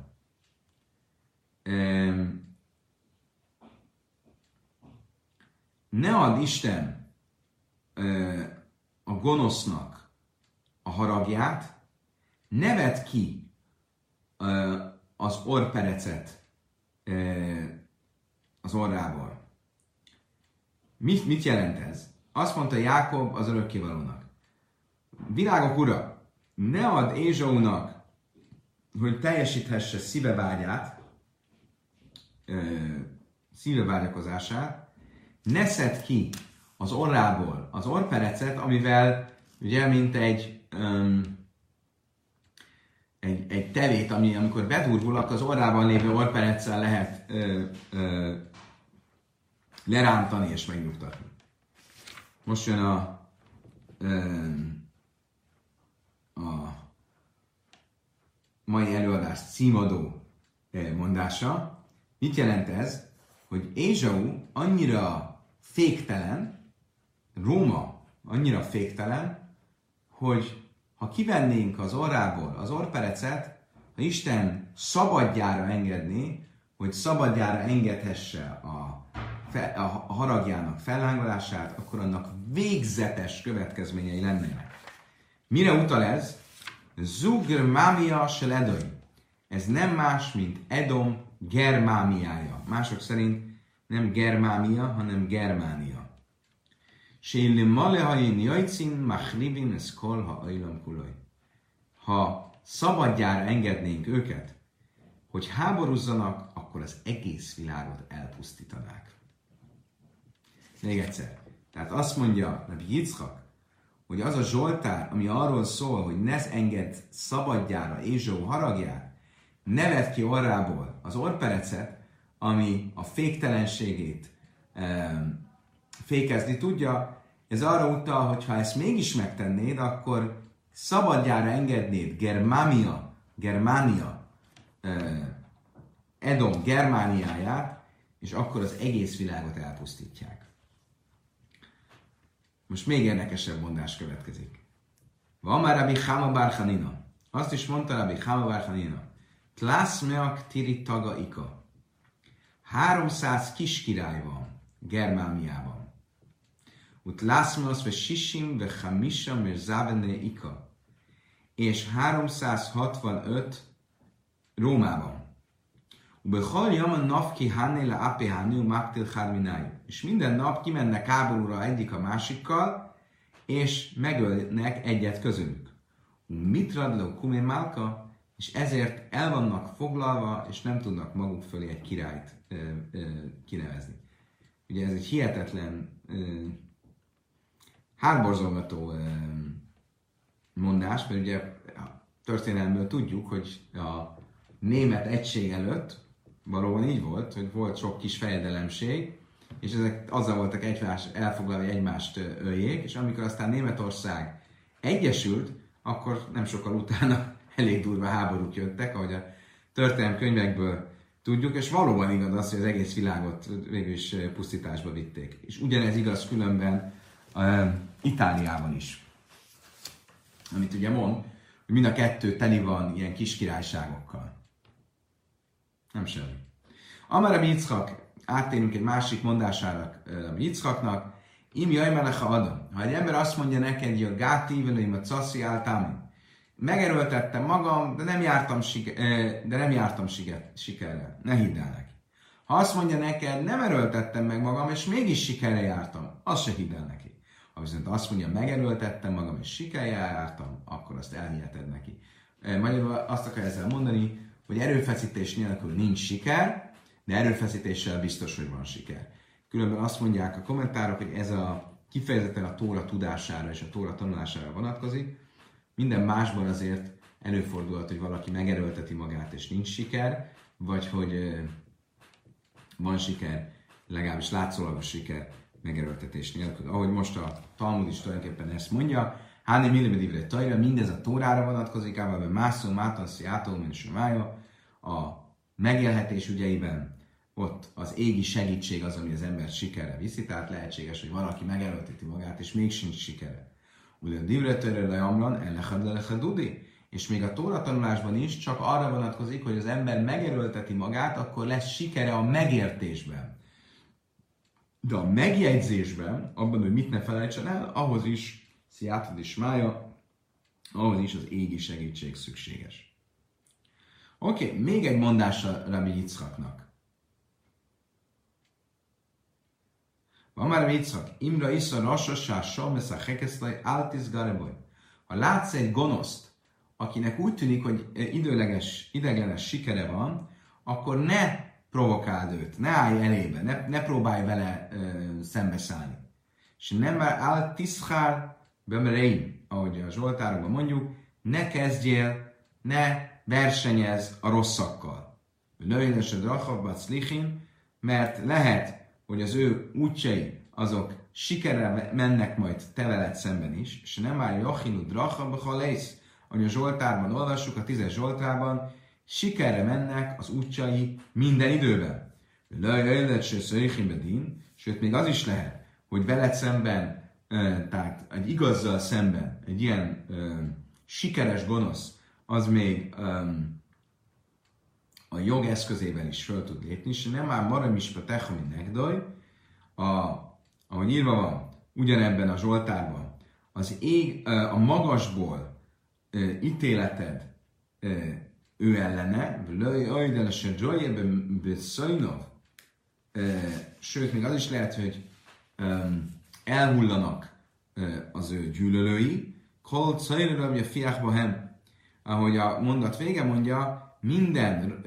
Ne add Isten a gonosznak a haragját, ne vedd ki az orrperecet az orrából. Mit jelent ez? Azt mondta Jákob az örökkévalónak. Világok ura, ne add Ézsaunak, hogy teljesíthesse szívevágyát, szívevágyakozását, ne szedd ki az orrából az orrperecet, amivel ugye mint egy egy telét, ami amikor bedurvulak, az orrában lévő orpereccel lehet lerántani és megnyugtatni. Most jön a mai előadás címadó mondása. Mit jelent ez? Hogy Ézsau annyira féktelen, Róma annyira féktelen, hogy ha kivennénk az orrából az orperecet, ha Isten szabadjára engedné, hogy szabadjára engedhesse a haragjának fellángolását, akkor annak végzetes következményei lennének. Mire utal ez? Zugr mámia seledöny. Ez nem más, mint Edom germámiája. Mások szerint nem Germánia, hanem Germánia. Ha szabadjára engednénk őket, hogy háborúzzanak, akkor az egész világot elpusztítanák. Még egyszer. Tehát azt mondja Rabbi Yitzchak, hogy az a zsoltár, ami arról szól, hogy ne engedd szabadjára Ézsau haragját, ne vedd ki orrából az orperecet, ami a féktelenségét fékezni tudja, ez arra utal, hogy ha ezt mégis megtennéd, akkor szabadjára engednéd Germánia, Edom Germániáját, és akkor az egész világot elpusztítják. Most még érdekesebb mondás következik. Van már Rabbi Chama bar Hanina. Azt is mondta Rabbi Chama bar Hanina. Tlász meak tiri taga ika. 300 kiskirály van Germániában. Ut lászmos ve sisim ve hamisha merzávene ika. És 365 Rómában. Ubechol jaman nafki hannéle apehániú máktil hárminájú. És minden nap kimennek háborúra egyik a másikkal, és megölnek egyet közülük. Mit radló kumé málka? És ezért el vannak foglalva, és nem tudnak maguk fölé egy királyt kinevezni. Ugye ez egy hihetetlen, hátborzongató mondás, mert ugye a történelmből tudjuk, hogy a német egység előtt valóban így volt, hogy volt sok kis fejedelemség, és ezek azzal voltak elfoglalva, hogy egymást öljék, és amikor aztán Németország egyesült, akkor nem sokkal utána elég durva háborúk jöttek, ahogy a történelmi könyvekből tudjuk, és valóban igaz az, hogy az egész világot végül is pusztításba vitték. És ugyanez igaz különben Itáliában is. Amit ugye mond, hogy mind a kettő teli van ilyen kis királyságokkal. Nem semmi. Amara Yitzchak, áttérünk egy másik mondására Yitzchaknak. Im jaj melecha adam. Ha egy ember azt mondja neked, hogy a gáti velőim a caszi általán, megerőltettem magam, de nem jártam sikerrel. Ne hidd el neki. Ha azt mondja neked, nem erőltettem meg magam, és mégis sikerre jártam, azt se hidd el neki. Ha viszont azt mondja, megerőltettem magam, és sikerre jártam, akkor azt elhiheted neki. Magyarul azt akar ezzel mondani, hogy erőfeszítés nélkül nincs siker, de erőfeszítéssel biztos, hogy van siker. Különben azt mondják a kommentárok, hogy ez a kifejezetten a Tóra tudására és a Tóra tanulására vonatkozik. Minden másban azért előfordulhat, hogy valaki megerőlteti magát, és nincs siker, vagy hogy van siker, legalábbis látszólagos siker megerőltetés nélkül. Ahogy most a Talmud is tulajdonképpen ezt mondja, Háné Milibedivre Tajra, mindez a Tórára vonatkozik, ám ebben Mászó, Mátanszi, Átómenisőmája, a megélhetés ügyeiben ott az égi segítség az, ami az embert sikerre viszi, tehát lehetséges, hogy valaki megerőlteti magát, és még sincs sikere. Ugyan divretőre lejamlan, elechadudé. És még a Tóra tanulásban is csak arra vonatkozik, hogy az ember megerőlteti magát, akkor lesz sikere a megértésben. De a megjegyzésben, abban, hogy mit ne felejtsen el, ahhoz is, sziátod is mája, ahhoz is az égi segítség szükséges. Oké, még egy mondása Rabbi Yitzchaknak. Van már Yitzchak, Imra iszon rassassással, messz a hekeszlaj, áltisz gareboly. Ha látsz egy gonoszt, akinek úgy tűnik, hogy ideglenes sikere van, akkor ne provokáld őt, ne állj elébe, ne próbálj vele szembeszállni. És nem már áltiszhár bemereim, ahogy a zsoltárokban mondjuk, ne kezdjél ne versenyez a rosszakkal. Mert lehet, hogy az ő útjai azok sikerrel mennek majd te veled szemben is, és nem már Jachinu Drachabba, ha lesz, ahogy a Zsoltárban olvassuk, a 10. Zsoltárban, sikerre mennek az útjai minden időben. Sőt, még az is lehet, hogy veled szemben, tehát egy igazzal szemben, egy ilyen sikeres gonosz, az még a jog eszközével is föl tud lépni, és nem már maram is patech, ami nekdoj, ahogy írva van, ugyanebben a Zsoltárban, az ég a magasból ítéleted ő ellene, sőt, még az is lehet, hogy elhullanak az ő gyűlölői, ahogy a mondat vége mondja, minden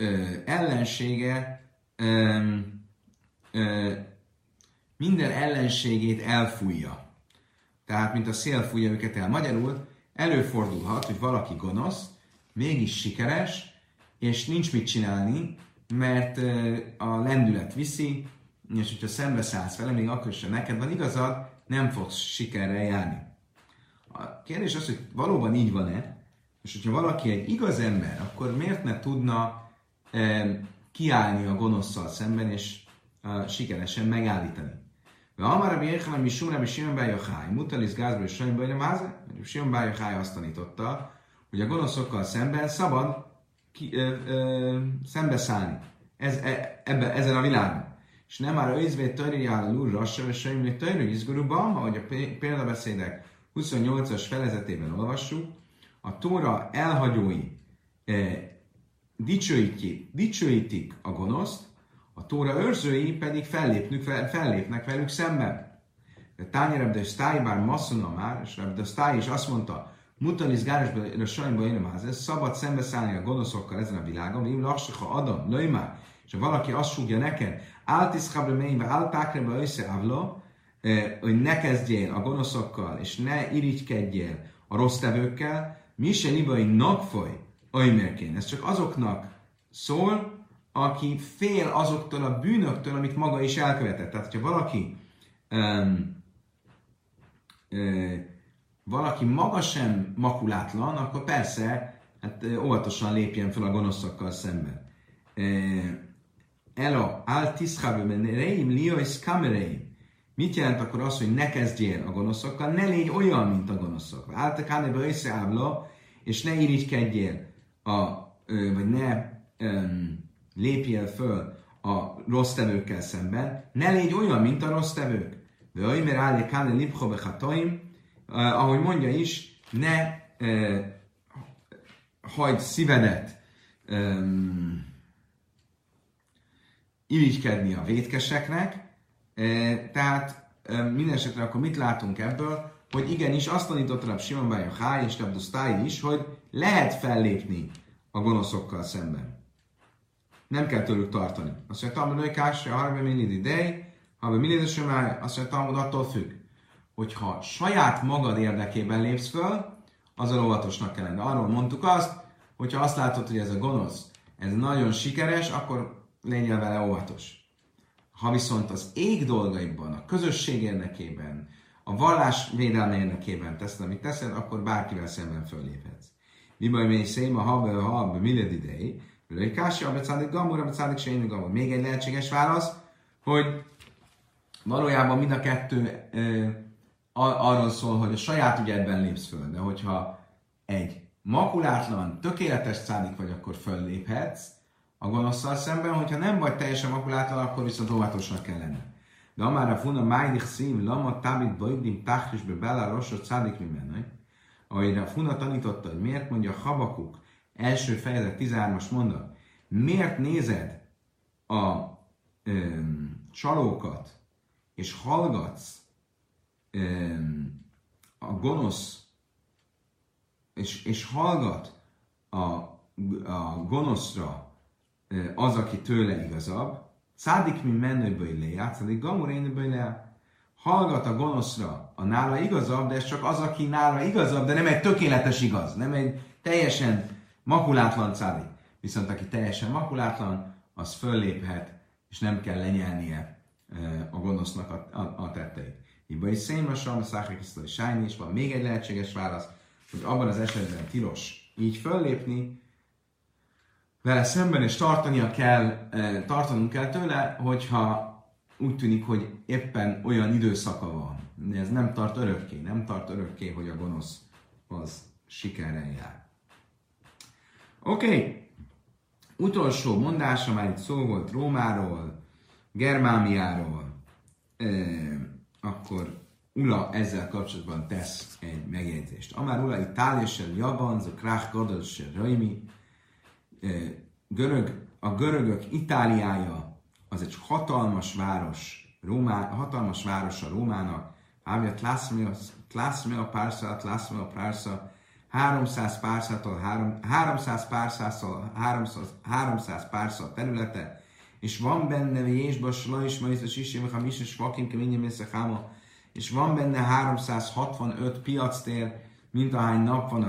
ellenségét elfújja. Tehát, mint a szél fújja őket el. Magyarul előfordulhat, hogy valaki gonosz, mégis sikeres, és nincs mit csinálni, mert a lendület viszi, és hogyha szembeszállsz vele, még akkor sem neked van igazad, nem fogsz sikerrel járni. A kérdés az, hogy valóban így van-e, és hogyha valaki egy igaz ember, akkor miért ne tudna kiállni a gonoszszal szemben, és sikeresen megállítani? De Amarabi Éjhalami Sumrabi Simon Bájoháj, Mutalisz Gázba és Sajnba Jamaze, Simon Bájoháj azt tanította, hogy a gonoszokkal szemben szabad szembeszállni ezen a világon. És nem már őzvét törjál lúrra, se sajnő törjűzgurúban, ahogy a példabeszédek 28-as felezetében olvassuk, a Tóra elhagyói dicsőítik a gonoszt, a Tóra őrzői pedig fellépnek velük szemben. Tányi Rebbe Sztály bár masszona már, és Rebbe Sztály is azt mondta, Mutalisz Gárosba Sajnba Jönömház, szabad szembeszállni a gonoszokkal ezen a világon, Im Laksaha Adam, Löj már, és ha valaki azt súgja neked, Áltiszkábra Ménybe, Áltákreba Összeávla, hogy ne kezdjél a gonoszokkal, és ne irigykedjél a rossz tevőkkel, Mise libai napfoly ajmérkén. Ez csak azoknak szól, aki fél azoktól a bűnöktől, amit maga is elkövetett. Tehát, hogyha valaki maga sem makulátlan, akkor persze óvatosan lépjen fel a gonoszokkal szemben. Elo, altiszkában reim, liais kamereim. Mit jelent akkor az, hogy ne kezdjél a gonoszokkal? Ne légy olyan, mint a gonoszok. Áltakánébe összeállva, és ne irigykedjél, vagy ne lépjél föl a rossz tevőkkel szemben. Ne légy olyan, mint a rossz tevők. Ahogy mondja is, ne hagyd szívedet irigykedni a vétkeseknek. Tehát mindenesetre akkor mit látunk ebből, hogy igenis azt tanított Rab Simon bar Yochai és Rab Dostai is, hogy lehet fellépni a gonoszokkal szemben. Nem kell tőlük tartani. Azt mondja, hogy női kásra, harbe minid idej, harbe minid esőmáj, azt mondja, hogy attól függ, hogyha saját magad érdekében lépsz föl, azzal óvatosnak kell lenni. Arról mondtuk azt, hogyha azt látod, hogy ez a gonosz, ez nagyon sikeres, akkor legyél vele óvatos. Ha viszont az ég dolgaiban, a közösség érdekében, a vallás védelme érdekében teszed, amit teszed, akkor bárkivel szemben fölléphetsz. Mi baj, mennyi szém, a habe, milled idei, hogy kássi, a becádik gamur, a becádik sejnő gamur. Még egy lehetséges válasz, hogy valójában mind a kettő arról szól, hogy a saját ügyedben lépsz föl, de hogyha egy makulátlan, tökéletes szádik vagy, akkor fölléphetsz a gonoszszal szemben, hogyha nem vagy teljesen makulátlan, akkor viszont óvatosnak kell lenni. De amára funa májdich szív, lama tábit bajdim táhlisbe bela rossot szádik mi menő. Ahogy a funa tanította, hogy miért mondja Habakuk első fejezet 13-as mondat, miért nézed a csalókat és hallgatsz a gonosz és hallgat a gonoszra az, aki tőle igazabb, szádik mi menőből lejárt, szádik gamurénőből lejárt, hallgat a gonoszra a nála igazabb, de ez csak az, aki nála igazabb, de nem egy tökéletes igaz, nem egy teljesen Makulátlan cádi. Viszont aki teljesen makulátlan, az fölléphet, és nem kell lenyelnie a gonosznak a tetteit. Hiba is szénmasan, szákrekisztali sájni, és van még egy lehetséges válasz, hogy abban az esetben tilos így föllépni, vele szemben, és tartanunk kell tőle, hogyha úgy tűnik, hogy éppen olyan időszaka van. De ez nem tart örökké, hogy a gonosz az sikerrel jár. Oké. Utolsó mondása, már itt szó volt Rómáról, Germániáról, akkor Ula ezzel kapcsolatban tesz egy megjegyzést. Amár Ula Itáliásel Jaban, a Krach Godossel Raimi, a görögök Itáliája, az egy hatalmas város, a Rómának, ám Tlaszmea Pársza, 300 párszal területe, és van benne Jésba, Slajs, Majszes, Isimha, Mises, Fakim, Keményemésze, Háma, és van benne 365 piactér, mint ahány nap van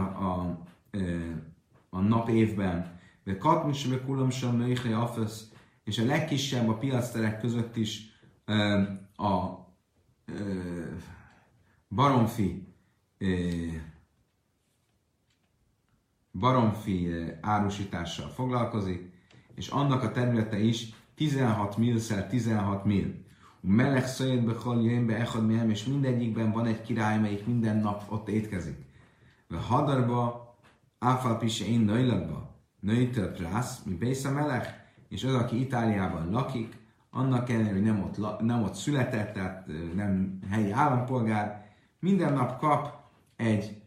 a nap évben. De Katmusebe, Kulamsa, Möjhe, Afesz, és a legkisebb a piacterek között is a baromfi árusítással foglalkozik, és annak a területe is 16 mil-szer 16 mil. Meleg szöjjétbe, haljöjjénbe, echadméhem, és mindegyikben van egy király, melyik minden nap ott étkezik. A hadarba, áfalpise én nöjlökba, nöjtöbb rász, mi bész a meleg, és az, aki Itáliában lakik, annak ellenére, hogy nem ott született, tehát nem helyi állampolgár, minden nap kap egy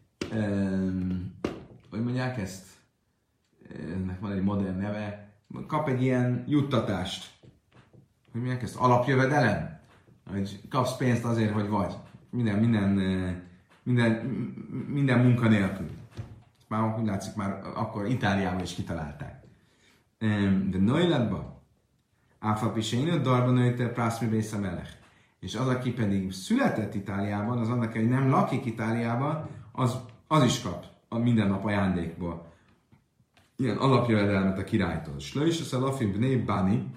hogy mondják ezt? Ennek van egy modern neve. Kap egy ilyen juttatást. Hogy mondják ezt? Alapjövedelem? Hogy kapsz pénzt azért, hogy vagy. Minden munka nélkül. Már úgy látszik, már akkor Itáliában is kitalálták. De Noilatban, Áfapisein, darban nőjtel Prászmibész a meleg. És az, aki pedig született Itáliában, az annak, hogy nem lakik Itáliában, az is kap a minden nap ajándékból ilyen alapjövedelmet a királytól. Slöjs a szalafim bnei bani,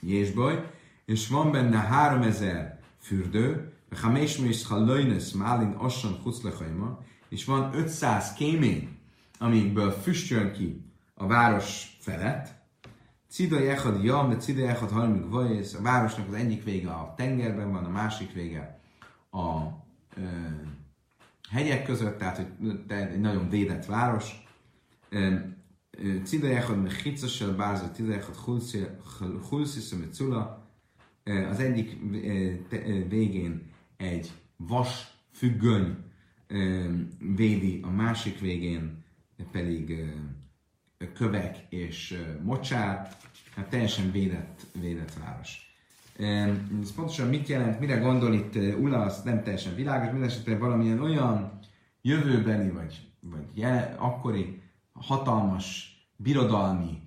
Jésbaj, és van benne 3000 fürdő, hamésmés hallöjnesz málin assan huszlechajma, és van 500 kémény, amikből füstjön ki a város felett. Cidai echad jam, de cidai echad halmig vajössz, a városnak az egyik vége a tengerben van, a másik vége a hegyek között, tehát hogy egy nagyon védett város. Cidejechad meg Hitzasel Bárzat, Cidejechad Hulsziszömecula. Az egyik végén egy vas függöny védi, a másik végén pedig kövek és mocsár. Hát teljesen védett város. Ez pontosan mit jelent, mire gondol itt Ula, az nem teljesen világos, mindesetre valamilyen olyan jövőbeli, vagy akkori hatalmas, birodalmi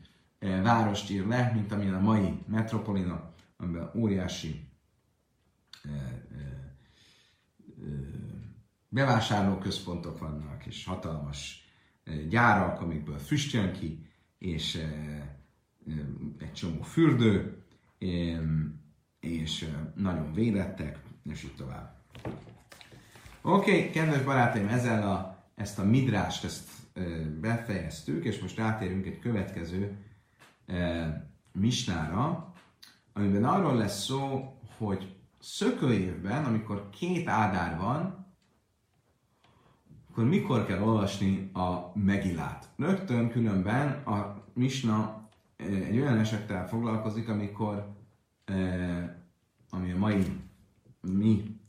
várost ír le, mint amilyen a mai metropolina, amiben óriási bevásárlóközpontok vannak, és hatalmas gyárak, amikből füst jön ki, és egy csomó fürdő, és nagyon védettek, és így tovább. Oké, kedves barátaim, ezzel ezt a midrást befejeztük, és most rátérünk egy következő misnára, amiben arról lesz szó, hogy szökőévben, amikor 2 ádár van, akkor mikor kell olvasni a Megillát. Rögtön különben a misna egy olyan esettel foglalkozik, amikor ami a mai mi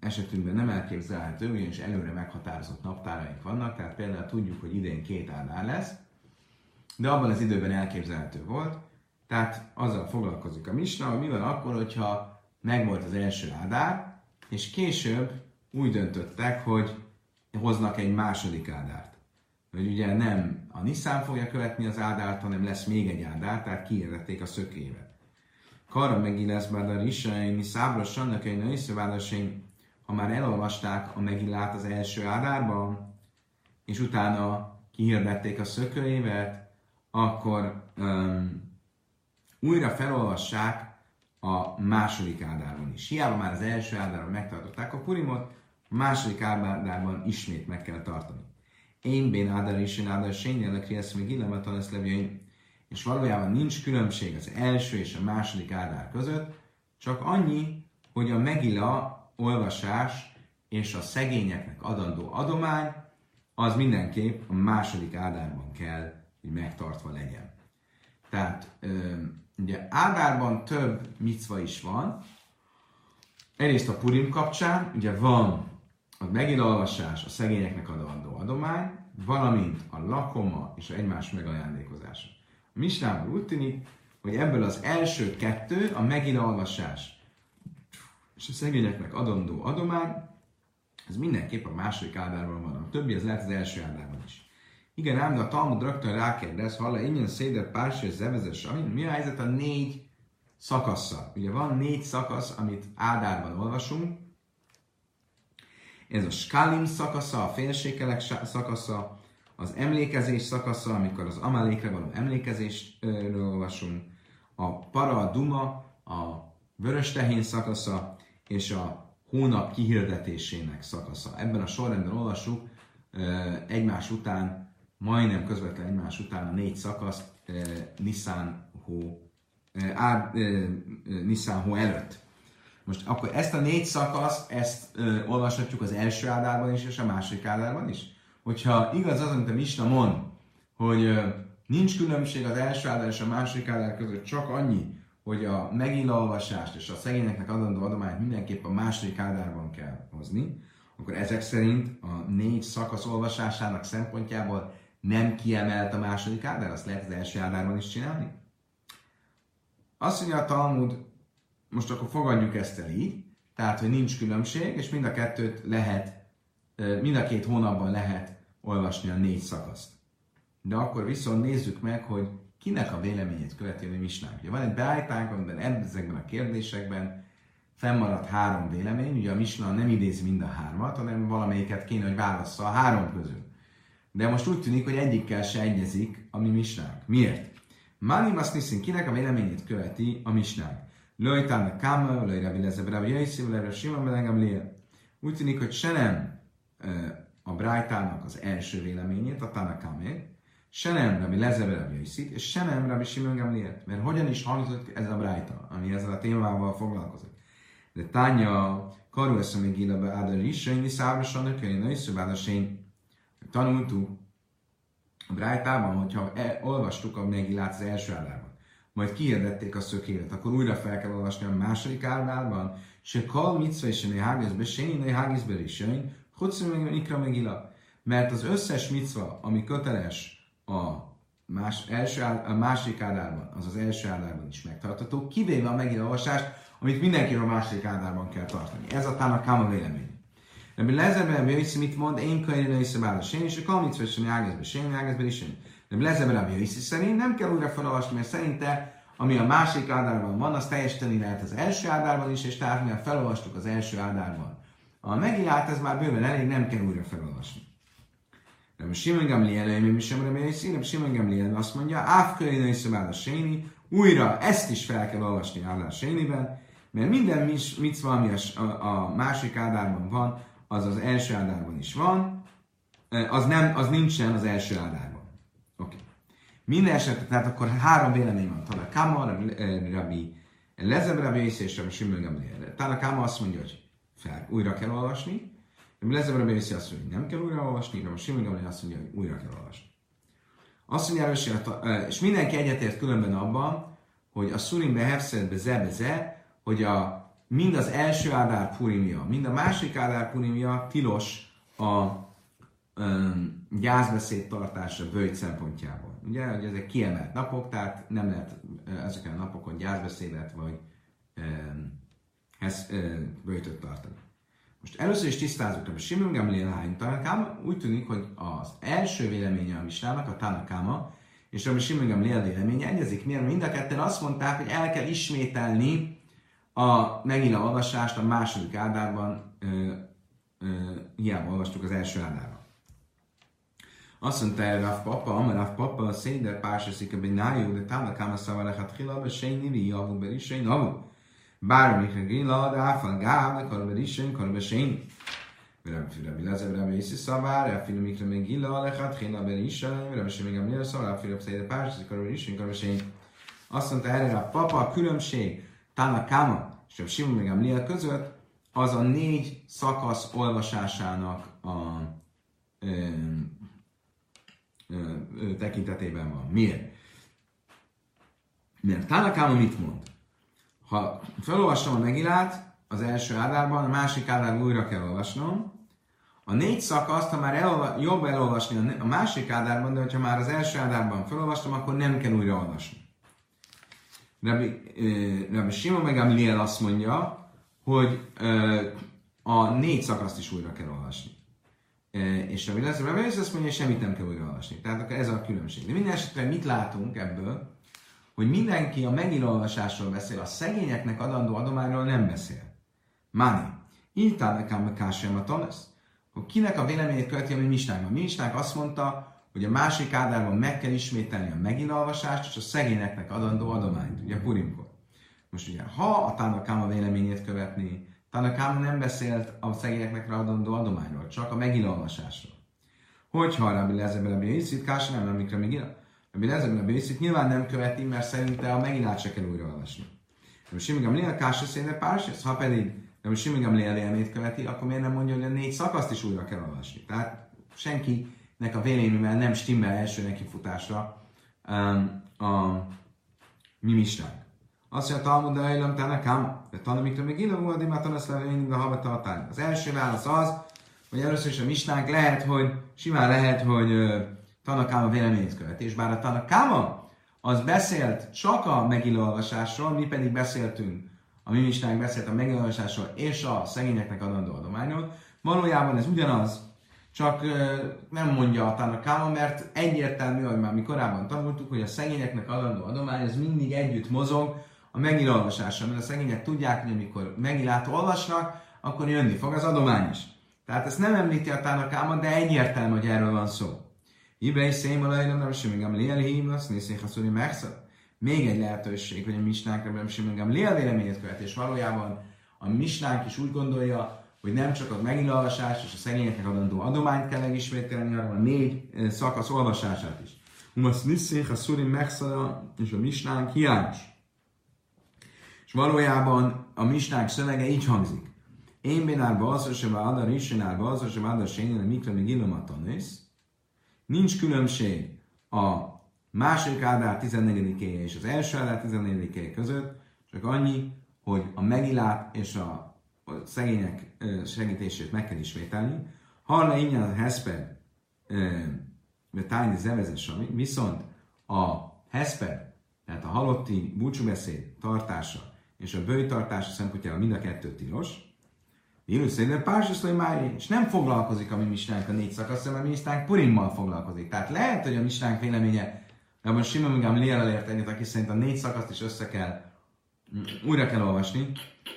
esetünkben nem elképzelhető, ugyanis előre meghatározott naptáraink vannak, tehát például tudjuk, hogy idén 2 ádár lesz, de abban az időben elképzelhető volt, tehát azzal foglalkozik a misna, hogy mi van akkor, hogyha megvolt az első ádár, és később úgy döntöttek, hogy hoznak egy második ádárt. Hogy ugye nem a Niszán fogja követni az ádárt, hanem lesz még egy ádár, tehát kiirdették a szökévet. Karra Megillás Bádar Isaini Szábros Sannakönyv Összevárosaim, ha már elolvasták a Megillát az első ádárban, és utána kihirdették a szökőévet, akkor újra felolvassák a második ádáron is. Hiába már az első ádáron megtartották a purimot, a második ádárban ismét meg kell tartani. Én bén ádár is, én ádár sényjelnek rieszmi gillemetan lesz levjeim. És valójában nincs különbség az első és a második ádár között, csak annyi, hogy a megilla olvasás és a szegényeknek adandó adomány az mindenképp a második ádárban kell, hogy megtartva legyen. Tehát ugye ádárban több micva is van. Egyrészt a purim kapcsán, ugye van a megilla olvasás, a szegényeknek adandó adomány, valamint a lakoma és a egymás megajándékozása. A misnából úgy tűnik, hogy ebből az első kettő, a megilla olvasás és a szegényeknek adandó adomány, ez mindenképp a második ádárban van, a többi az lehet az első ádárban is. Igen, ám, de a Talmud rögtön rákérdez, halla, ingyen széder párs és zevezes, mi a helyzet a 4 szakasszal? Ugye van 4 szakasz, amit ádárban olvasunk. Ez a skálim szakasza, a félsékelek szakasza, az emlékezés szakasza, amikor az amalékre való emlékezésről olvasunk, a para, a duma, a vörös tehén szakasza, és a hónap kihirdetésének szakasza. Ebben a sorrendben olvassuk egymás után, majdnem közvetlen egymás után a 4 szakaszt Niszán hó előtt. Most akkor ezt a 4 szakaszt, ezt olvashatjuk az első ádárban is, és a második ádárban is. Hogyha igaz az, amit a misna mond, hogy nincs különbség az első ádár és a második ádár között, csak annyi, hogy a megilla olvasást és a szegényeknek adandó adományt mindenképp a második ádárban kell hozni, akkor ezek szerint a 4 szakasz olvasásának szempontjából nem kiemelt a második ádár, azt lehet az első ádárban is csinálni? Azt mondja a Talmud, most akkor fogadjuk ezt el így, tehát, hogy nincs különbség, és mind a kettőt lehet, mind a 2 hónapban lehet olvasni a 4 szakaszt. De akkor viszont nézzük meg, hogy kinek a véleményét követi a misnánk. Ugye van egy beállítánk, amiben ezekben a kérdésekben fennmaradt 3 vélemény, ugye a misna nem idéz mind a 3-at, hanem valamelyiket kéne, hogy válassza a 3 közül. De most úgy tűnik, hogy egyikkel se egyezik a mi misnánk. Miért? Mani Masnissin, kinek a véleményét követi a misnánk? Lőjtálna Káma, Lőjrabi Lezebra, Jöjszív, Lőjra Simon, Belengemlél. Úgy tűnik, hogy se nem a Brájtának az első véleményét, a Tanakámét, se nem Rabbi Lezebe Rabbi Jöjszit, és se nem Rabbi Simon Gamlielt, mert hogyan is hangzott ez a Brájta, ami ezzel a témával foglalkozik. De Tánya Karueszömi Gílabe Ádar Issaini Szávosan Ökölén Nőszöbádasény tanultuk a Brájtában, hogyha olvastuk a Megillát az első állában, majd kihirdették a szökélet, akkor újra fel kell olvasni a második állában, se Kal Mitzvah és Női Hágészbe Sény, Női Hágészbe Rissain, mert az összes micva, ami köteles a második ádárban, az az első ádárban is megtartató, kivéve a megilla olvasást, amit mindenkiről a második ádárban kell tartani. Ez a Tanakáma vélemény. Rabbi Lezebe Rabbi Jöjszi mit mond? Én könyörű nőszöbb áldásén, és a kalmicva sem jágezbe, sem jágezbe is sem. Rabbi Lezebe Rabbi Jöjszi szerint nem kell újra felolvasni, mert szerinte ami a második ádárban van, az teljesíteni lehet az első ádárban is, és tehát mivel felolvastuk az első ádárban a megillát, ez már bőven elég, nem kell újra felolvasni. Rabbi Simon Gamliel, mi sem Rabbi Jöjszi, Rabbi Simon Gamliel azt mondja, Áfkölén Nőszöbb áldásén, újra ezt is fel kell olvasni áldásén, mert minden micva, ami a második ádárban van, az az első ádárban is van, az nincsen az első ádárban. Oké. Okay. Minden esetre, tehát akkor 3 vélemény van. Tanakáma, Rabbi Lezebe Rabbi Jöjszi és Rabbi Simon Gamliel. Tanakáma azt mondja, hogy újra kell olvasni. Rabbi Lezebe Rabbi Jöjszi azt mondja, hogy nem kell újra olvasni, Rabbi Simon Gamliel azt mondja, hogy újra kell olvasni. Azt mondja, és mindenki egyetért különben abban, hogy a Szurimbe Hefszedbe Zebeze, hogy mind az első ádár purimja, mind a másik ádár purimja tilos a gyászbeszéd tartása böjt szempontjából. Ugye, hogy ezek kiemelt napok, tehát nem lehet ezeken a napokon gyászbeszédet vagy böjtöt tartani. Most először is tisztázzuk, hogy Simon Gamliel hány Tanakáma, úgy tűnik, hogy az első véleménye a misnának, a Tanakáma, és a Simon Gamliel véleménye egyezik. Miért? Mind a ketten azt mondták, hogy el kell ismételni a megilla olvasást a második ádárban, hiába olvastuk az első ádárban. Azt mondta Rav Papa, Amarav Papa, Széder Pársaszik a Benájú, de Tálakám a Szavarachat Hilabe, Sejniri, Javu, Berisén, Avu. Bármikre Gila, Ráfa, Gála, Karberisén, Karbesén. Rabbi Lazar, Rabbi Iszi Szavár, Ráféle Mikre meg Gila, Lechat, Hilabe, Berisén, Rabbi meg Amnira Szavár, Ráféle Széder Pársaszik, Karberisén, Karbesén. Azt mondta erre Rav Papa, a különbség Tálakám és a Simon meg Amnira között az a négy szakasz olvasásának a tekintetében van. Miért? Mert Tánakám mit mond? Ha felolvasom a Megilát az első ádárban, a másik ádárban újra kell olvasnom. A négy szakaszt, ha már jobb elolvasni a másik ádárban, de ha már az első ádárban felolvastam, akkor nem kell újra olvasni. Rabbi Simon meg Gamliel azt mondja, hogy a négy szakaszt is újra kell olvasni. És ami lesz, mert azt mondja, hogy semmit nem kell újra olvasni. Tehát ez a különbség. De minden esetre mit látunk ebből, hogy mindenki a megilolvasásról beszél, a szegényeknek adandó adományról nem beszél. Máni, írtál nekem a kásajamatom ezt, hogy kinek a véleményét követi a mi misnánk. A misnánk azt mondta, hogy a másik ádárban meg kell ismételni a megilolvasást, és a szegényeknek adandó adományt, ugye Purimkor. Most ugye, ha a Tánakám a véleményét követni, Tánakám nem beszélt a szegényeknek adandó adományról, csak a megilolvasásról. Hogyha Rabbi Lezer ben Rabbi Yossi Kása nem emlékre Megila. Rabbi Lezer ben Rabbi Yossi nyilván nem követi, mert szerinte a Megilát se kell újraolvasni. Rabbi Shimon ben Gamliel Kása Széder Pársas, ha pedig Rabbi Shimon ben Gamliel elmét követi, akkor miért nem mondja, hogy a négy szakaszt is újra kell olvasni? Tehát senkinek a véleményével nem stimmel első nekifutásra a mi misnánk. Azt mondja, Talmud, de ajlom, Tánakám, de tanulmikra még illom volt, imá tanasz levénünk a habatartány. Az első válasz az, hogy először is a misnánk lehet, hogy simán lehet, hogy Tanakáma véleményét követi. És bár a Tanakáma az beszélt csak a megilolvasásról, mi pedig beszéltünk, a mi misnánk beszélt a megilolvasásról és a szegényeknek adandó adományról. Valójában ez ugyanaz, csak nem mondja a Tanakáma, mert egyértelmű, hogy már mi korábban tanultuk, hogy a szegényeknek adandó adomány ez mindig együtt mozog a megilolvasással, mert a szegények tudják, hogy amikor Megilát olvasnak, akkor jönni fog az adomány is. Tehát ezt nem említi a Tánakáma, de egyértelmű, hogy erről van szó. Ibrei Szémalajlom, Rabbi Shimon ben Gamliel hívlasz, Nészén Haszuri Mechszat. Még egy lehetőség, hogy a misnánk Rabbi Shimon ben Gamliel véleményét követi, és valójában a misnánk is úgy gondolja, hogy nem csak a megilolvasás és a szegényeknek adandó adományt kell megismételni, hanem a négy szakasz olvasását is. Umasz Nészén Haszuri Mechszat, és a misnánk hiányos. És valójában a misnánk szövege így hangzik. Én bénárba azosebá adar, isenárba azosebá adar, sényele mikre még illomatanősz. Nincs különbség a második ádár 14-éje és az első ádár 14-éje között, csak annyi, hogy a Megilát és a szegények segítését meg kell ismételni. Harla ingyen a heszper, tájni zevezes, viszont a heszper, tehát a halotti búcsúbeszéd tartása, és a böjt tartása szempontjából mind a kettő tilos. Jézus szerint Pársaszai Mári, és nem foglalkozik a mi misnánk a négy szakaszra, mert a misnánk Purimmal foglalkozik. Tehát lehet, hogy a misnánk véleménye, de most Shimon ben Gamliel elért egyet, aki szerint a négy szakaszt is újra kell olvasni,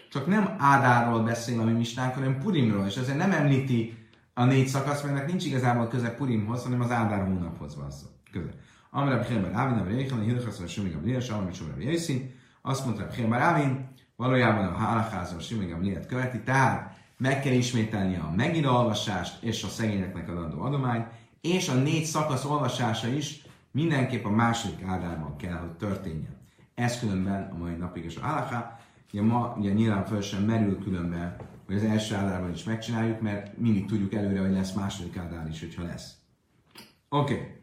csak nem Ádáról beszél a mi misnánk, hanem Purimról, és ezért nem említi a négy szakaszt, mert ennek nincs igazából köze Purimhoz, hanem az Ádár hónaphoz van köze. Amire Bechirben Ávin, Amire Jéhan, Hidrhaszon, Shimon ben Gamliel, és Amire Shimon ben Yosin, azt mondta Bechirben Ávin, valójában a Hálacházon Shimon ben Gamlielt követi, tehát meg kell ismételni a megilolvasást és a szegényeknek adandó adományt, és a négy szakasz olvasása is mindenképp a második ádárban kell, hogy történjen. Ez különben a mai napig és a halachá. Ugye ma ugye nyilván föl sem merül különben, hogy az első ádárban is megcsináljuk, mert mindig tudjuk előre, hogy lesz második ádár is, hogyha lesz. Oké.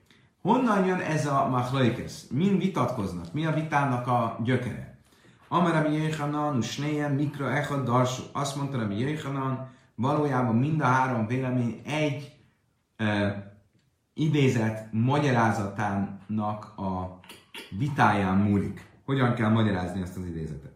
Honnan jön ez a machlokes? Min vitatkoznak? Mi a vitának a gyökere? Amarabi Jéhanan, Usnéjen, Mikra, Echad, Darsu. Azt mondta Rabbi Jéhanan, valójában mind a három vélemény egy idézett magyarázatának a vitáján múlik. Hogyan kell magyarázni ezt az idézetet?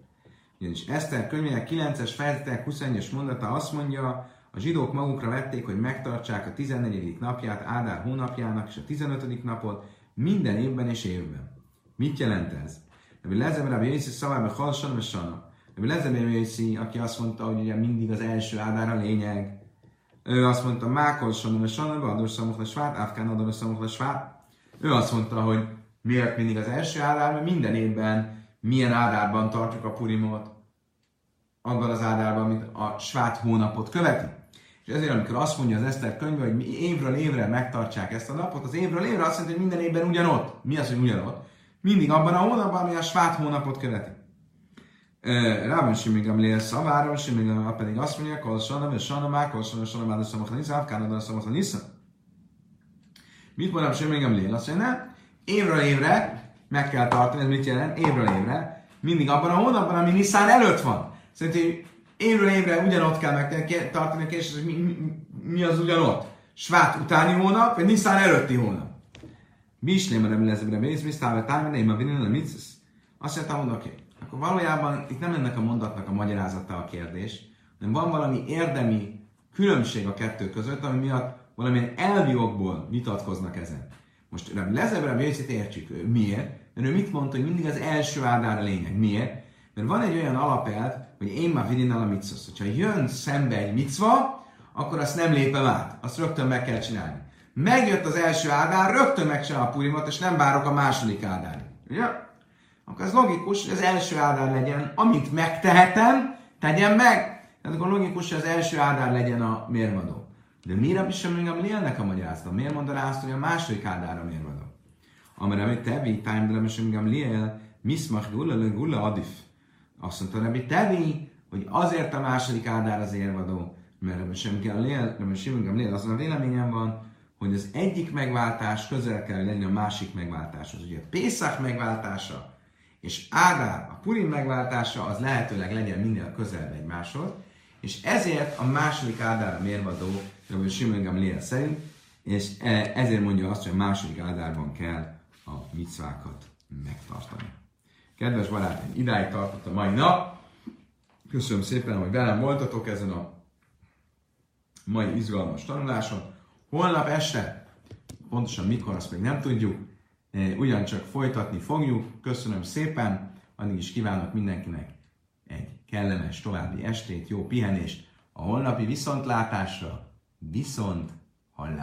Ugyanis Eszter könyvének 9-es fejezetek 21-es mondata azt mondja, a zsidók magukra vették, hogy megtartsák a 14. napját, Ádár hónapjának és a 15. napot minden évben és évben. Mit jelent ez? Rabbi Lezer ben Rabbi Iszi Szavár bechal Sana Sana. Rabbi Lezer ben Rabbi Iszi, aki azt mondta, hogy ugye mindig az első ádár a lényeg. Ő azt mondta, mákon sonon a sononba, adós szamok lesz svát, áfkán adós szamok lesz svát. Ő azt mondta, hogy miért mindig az első ádár, mert minden évben milyen ádárban tartjuk a purimot, abban az ádárban, amit a svát hónapot követi. És ezért, amikor azt mondja az Eszter könyve, hogy évről évre megtartsák ezt a napot, az évről évre azt jelenti, hogy minden évben ugyanott. Mi az, hogy ugyanott? Mindig abban a hónapban, ami a svát hónapot követi. Rában Simigam lél szaváron, Simigam pedig azt mondja, kolsonam, áldás szamachaniszam, áfkán adás szamachaniszam. Mit mondom Simigam lél? Azt mondja, nem. Évről évre meg kell tartani, ez mit jelent? Évről évre. Mindig abban a hónapban, ami Niszán előtt van. Szerinti évről évre ugyanott kell megtartani a kérdés, hogy mi az ugyanott? Svát utáni hónap, vagy Niszán előtti hónap? Bislém a remélezőbre mész, misztáve tájban, nem a vinőn a micesz. Azt jelent, hogy oké. Akkor valójában itt nem ennek a mondatnak a magyarázata a kérdés, hanem van valami érdemi különbség a kettő között, ami miatt valamilyen elvi okból vitatkoznak ezen. Most Lezebra Bécét értjük. Miért? Mert ő mit mondta, hogy mindig az első ádár a lényeg. Miért? Mert van egy olyan alapelv, hogy én már vidinál a micvasz. Ha jön szembe egy micva, akkor azt nem lépem át. Azt rögtön meg kell csinálni. Megjött az első ádár, rögtön megcsinálom a purimot, és nem várok a második ádárig. Ugye? Akkor ez logikus, hogy az első ádár legyen, amit megtehetem, tegyem meg. Tehát akkor logikus, hogy az első ádár legyen a mérvadó. De mire is sem engem lélnek a magyarázta? Miért mondaná azt, hogy a második ádára mérvadó? Amire amit tevi, tájmdra mesem engem lél, miszmach gulla adif. Azt mondta, rebi tevi, hogy azért a második ádár az érvadó, mert mesem engem lél, azon a véleményem van, hogy az egyik megváltás közel kell lenni a másik megváltáshoz. Ugye a Pészach megváltása, és Ádár, a Purim megváltása, az lehetőleg legyen minél közelebb egymáshoz, és ezért a második Ádár a mérvadó, de Simon Gamliel szerint, és ezért mondja azt, hogy a második Ádárban kell a micvákat megtartani. Kedves barátaim, idáig tartott a mai nap. Köszönöm szépen, hogy velem voltatok ezen a mai izgalmas tanuláson. Holnap este, pontosan mikor, azt még nem tudjuk, ugyancsak folytatni fogjuk. Köszönöm szépen, addig is kívánok mindenkinek egy kellemes további estét, jó pihenést, a holnapi viszontlátásra, viszont hallásra.